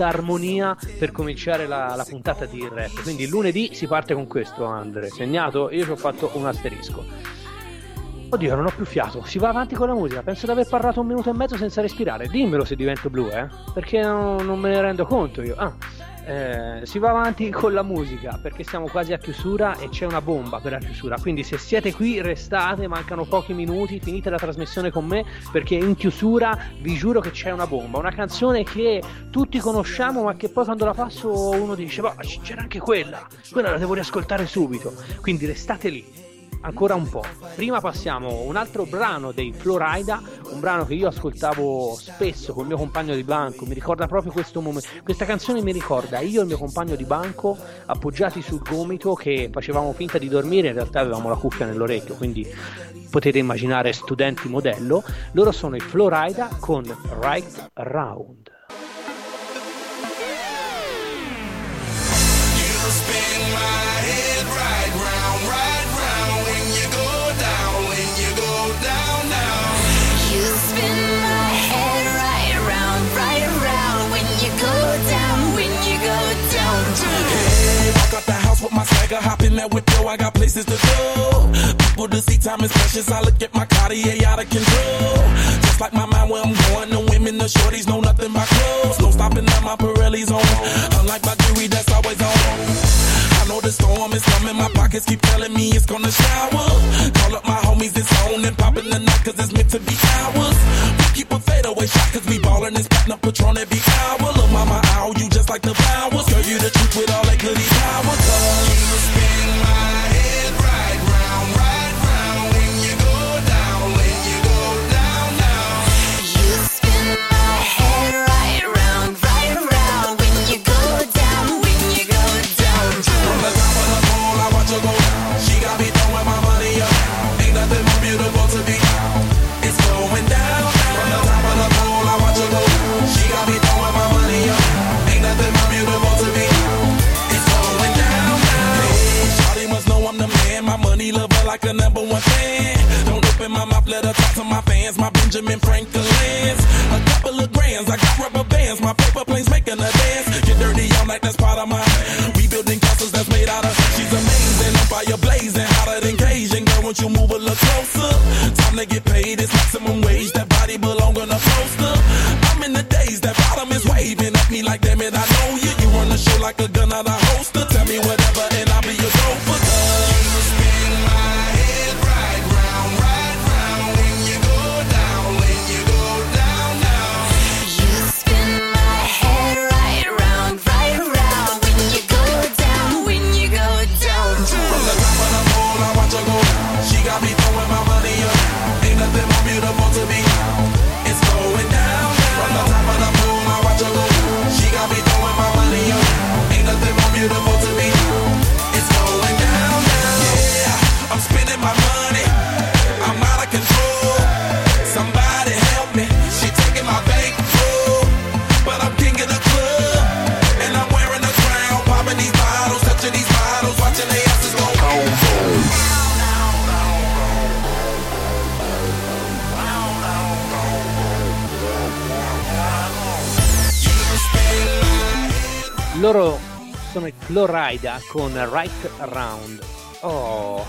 armonia per cominciare la puntata di rap. Quindi lunedì si parte con questo, Andre, segnato? Io ci ho fatto un asterisco. Oddio, non ho più fiato, si va avanti con la musica, penso di aver parlato 1 minuto e mezzo senza respirare, dimmelo se divento blu, perché non me ne rendo conto io. Si va avanti con la musica perché siamo quasi a chiusura e c'è una bomba per la chiusura, quindi se siete qui restate, mancano pochi minuti, finite la trasmissione con me perché in chiusura vi giuro che c'è una bomba, una canzone che tutti conosciamo ma che poi quando la passo uno dice ma c'era anche quella la devo riascoltare subito, quindi restate lì ancora un po'. Prima passiamo un altro brano dei Flo Rida, un brano che io ascoltavo spesso col mio compagno di banco, mi ricorda proprio questo momento, questa canzone mi ricorda io e il mio compagno di banco appoggiati sul gomito che facevamo finta di dormire, in realtà avevamo la cuffia nell'orecchio, quindi potete immaginare studenti modello. Loro sono i Flo Rida con Right Round. With my swagger, hop in that window, I got places to go. People to see, time is precious. I look at my Cartier out of control. Just like my mind where I'm going. The women, the shorties, know nothing about clothes. No stopping at my Pirelli's on. Unlike my jewelry, that's always on. I know the storm is coming, my pockets keep telling me it's gonna shower. Call up my homies, it's on and poppin' the night, cause it's meant to be ours. We keep a fadeaway shot, cause we ballin' and spittin' up Patron every hour. Look, mama, I owe you just like the flowers. Girl, you the truth with all that goody power. Cause you spin my head right round, when you go down, down. You spin my head right round, when you go down, when you go down. From the top of the pole, I watch her go down. She got me throwing my money around. Ain't nothing more beautiful to be found. It's going down. From the top of the pole, I watch her go down. She got me throwing my money around. Ain't nothing more beautiful to be found. It's going down. Hey, shawty must know I'm the man. My money lover like a number one fan. Don't open my mouth, let her talk to my fans. My Benjamin Franklin's. A couple of grands, I got rubber bands. My paper planes making a dance. Get dirty all night, that's part of my. That's made out of, she's amazing, up fire blazing, hotter than Cajun, girl, won't you move a little closer, time to get paid, it's maximum wage, that body belong on a poster, I'm in the days, that bottom is waving at me like, damn it, I know you, you run the show like a gun out of holster, tell me whatever and I'll be your gopher, you spin my head right round, when you go down, down, you spin my head right round, when you go she got me throwing my money around. Ain't nothing more beautiful to be found. It's going down, down. From the top of the moon, I watch her go down. She got me throwing my money around. Ain't nothing more beautiful to be found. It's going down, down. Yeah, I'm spending my money. I'm out of control. Somebody help me. She taking my bank roll, but I'm king of the club and I'm wearing a crown. Popping these bottles, touching these bottles, watching they asses go home. Loro sono i Flo Rida con Right Round. Oh,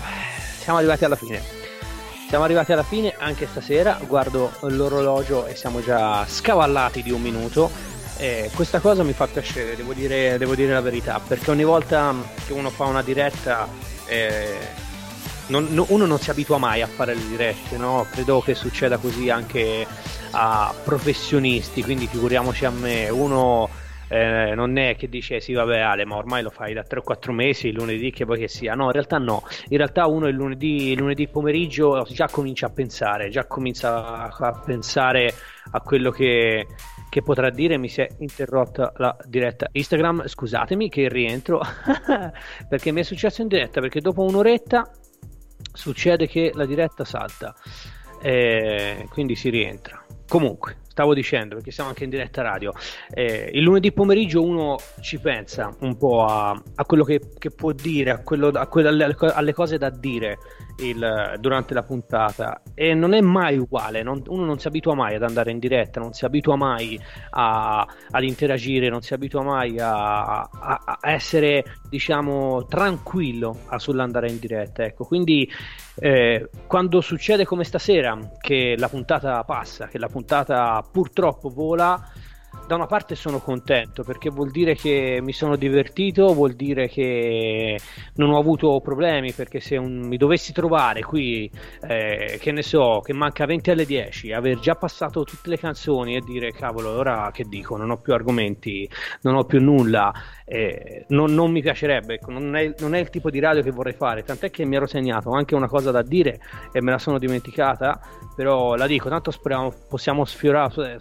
siamo arrivati alla fine anche stasera, guardo l'orologio e siamo già scavallati di 1 minuto. Questa cosa mi fa piacere, devo dire la verità, perché ogni volta che uno fa una diretta uno non si abitua mai a fare le dirette, no? Credo che succeda così anche a professionisti, quindi figuriamoci a me, uno... non è che dice sì vabbè Ale ma ormai lo fai da 3 o 4 mesi il lunedì che poi che sia, no in realtà uno il lunedì pomeriggio già comincia a pensare, a quello che potrà dire. Mi si è interrotta la diretta Instagram, scusatemi che rientro perché mi è successo in diretta, perché dopo un'oretta succede che la diretta salta, quindi si rientra. Comunque, stavo dicendo, perché siamo anche in diretta radio, il lunedì pomeriggio uno ci pensa un po' a quello che può dire, alle cose da dire durante la puntata, e non è mai uguale, uno non si abitua mai ad andare in diretta, non si abitua mai ad interagire, non si abitua mai a essere, diciamo, tranquillo sull'andare in diretta, ecco. Quindi quando succede come stasera, che la puntata passa, che la puntata purtroppo vola, da una parte sono contento, perché vuol dire che mi sono divertito, vuol dire che non ho avuto problemi, perché se mi dovessi trovare qui, che ne so, che manca 20 alle 10, aver già passato tutte le canzoni e dire cavolo, ora che dico, non ho più argomenti, non ho più nulla, non mi piacerebbe, non è il tipo di radio che vorrei fare, tant'è che mi ero segnato anche una cosa da dire e me la sono dimenticata, però la dico, tanto speriamo possiamo sfiorare,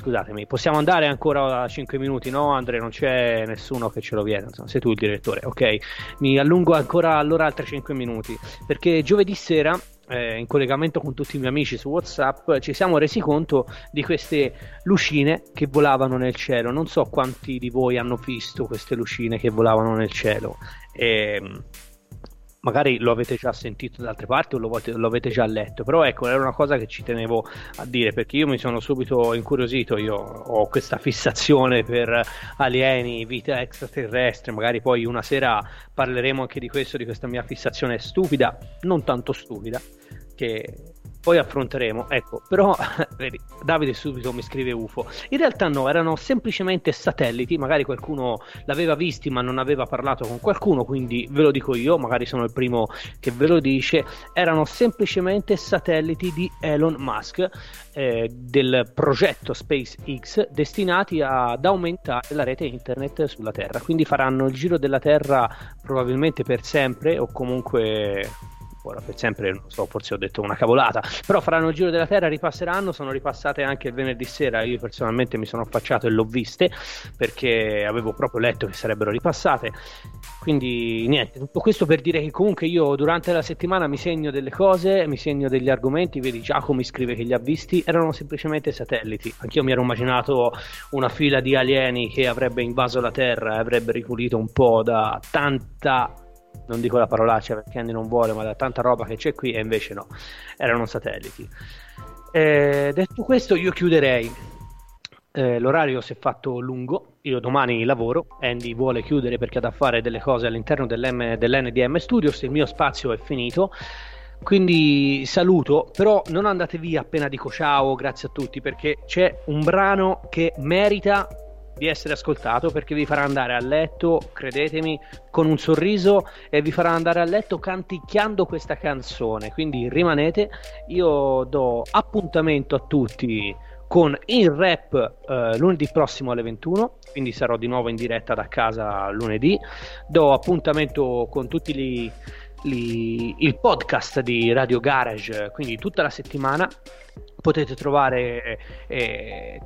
scusatemi, possiamo andare ancora a 5 minuti, no Andrea? Non c'è nessuno che ce lo viene, insomma, sei tu il direttore, ok? Mi allungo ancora allora altri 5 minuti, perché giovedì sera, in collegamento con tutti i miei amici su WhatsApp, ci siamo resi conto di queste lucine che volavano nel cielo. Non so quanti di voi hanno visto queste lucine che volavano nel cielo, magari lo avete già sentito da altre parti o lo avete già letto, però ecco, era una cosa che ci tenevo a dire, perché io mi sono subito incuriosito, io ho questa fissazione per alieni, vita extraterrestre, magari poi una sera parleremo anche di questo, di questa mia fissazione stupida, non tanto stupida, che poi affronteremo, ecco. Però vedi, Davide subito mi scrive UFO, in realtà no, erano semplicemente satelliti, magari qualcuno l'aveva visti ma non aveva parlato con qualcuno, quindi ve lo dico io, magari sono il primo che ve lo dice, erano semplicemente satelliti di Elon Musk, del progetto SpaceX, destinati ad aumentare la rete internet sulla Terra, quindi faranno il giro della Terra probabilmente per sempre, o comunque... ora per sempre, non so, forse ho detto una cavolata, però faranno il giro della Terra, ripasseranno, sono ripassate anche il venerdì sera, io personalmente mi sono affacciato e l'ho viste, perché avevo proprio letto che sarebbero ripassate, quindi niente, tutto questo per dire che comunque io durante la settimana mi segno delle cose, mi segno degli argomenti, vedi Giacomo scrive che li ha visti, erano semplicemente satelliti, anch'io mi ero immaginato una fila di alieni che avrebbe invaso la Terra e avrebbe ripulito un po' da tanta... non dico la parolaccia perché Andy non vuole, ma da tanta roba che c'è qui, e invece no, erano satelliti. Detto questo io chiuderei, l'orario si è fatto lungo, io domani lavoro, Andy vuole chiudere perché ha da fare delle cose all'interno dell'NDM Studios, il mio spazio è finito, quindi saluto, però non andate via appena dico ciao, grazie a tutti, perché c'è un brano che merita di essere ascoltato, perché vi farà andare a letto, credetemi, con un sorriso, e vi farà andare a letto canticchiando questa canzone, quindi rimanete, io do appuntamento a tutti con IN RAP lunedì prossimo alle 21, quindi sarò di nuovo in diretta da casa lunedì, do appuntamento con tutti il podcast di Radio Garage, quindi tutta la settimana potete trovare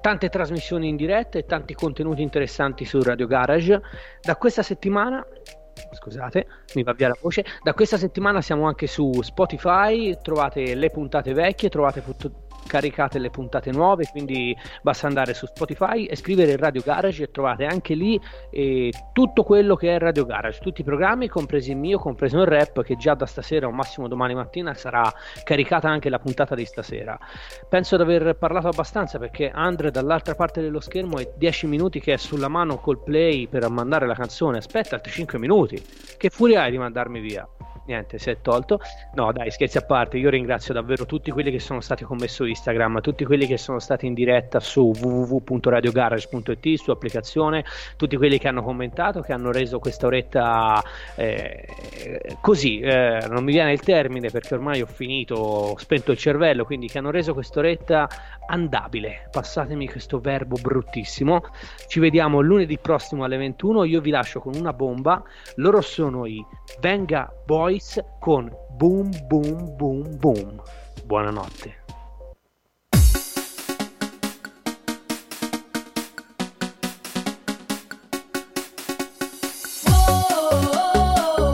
tante trasmissioni in diretta e tanti contenuti interessanti su Radio Garage. Da questa settimana, scusate, mi va via la voce, da questa settimana siamo anche su Spotify, trovate le puntate vecchie, caricate le puntate nuove, quindi basta andare su Spotify e scrivere Radio Garage e trovate anche lì tutto quello che è Radio Garage, tutti i programmi, compresi il mio, compreso il rap, che già da stasera o massimo domani mattina sarà caricata anche la puntata di stasera. Penso di aver parlato abbastanza, perché Andre dall'altra parte dello schermo è 10 minuti che è sulla mano col play per mandare la canzone, aspetta altri 5 minuti, che furia hai di mandarmi via? Niente, si è tolto. No dai, scherzi a parte, io ringrazio davvero tutti quelli che sono stati con me su Instagram, tutti quelli che sono stati in diretta su www.radiogarage.it, su applicazione, tutti quelli che hanno commentato, che hanno reso questa oretta così, non mi viene il termine perché ormai ho finito, ho spento il cervello, quindi che hanno reso quest'oretta andabile, passatemi questo verbo bruttissimo. Ci vediamo lunedì prossimo alle 21, io vi lascio con una bomba, loro sono i Venga Boy con Boom Boom Boom Boom. Buonanotte. Oh, oh, oh, oh.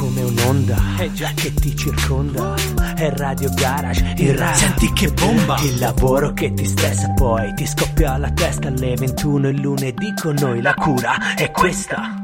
come un'onda che ti circonda. È Radio Garage, il rap. Senti che bomba! Il lavoro che ti stressa poi ti scoppia la testa alle 21 il lunedì con noi. La cura è questa.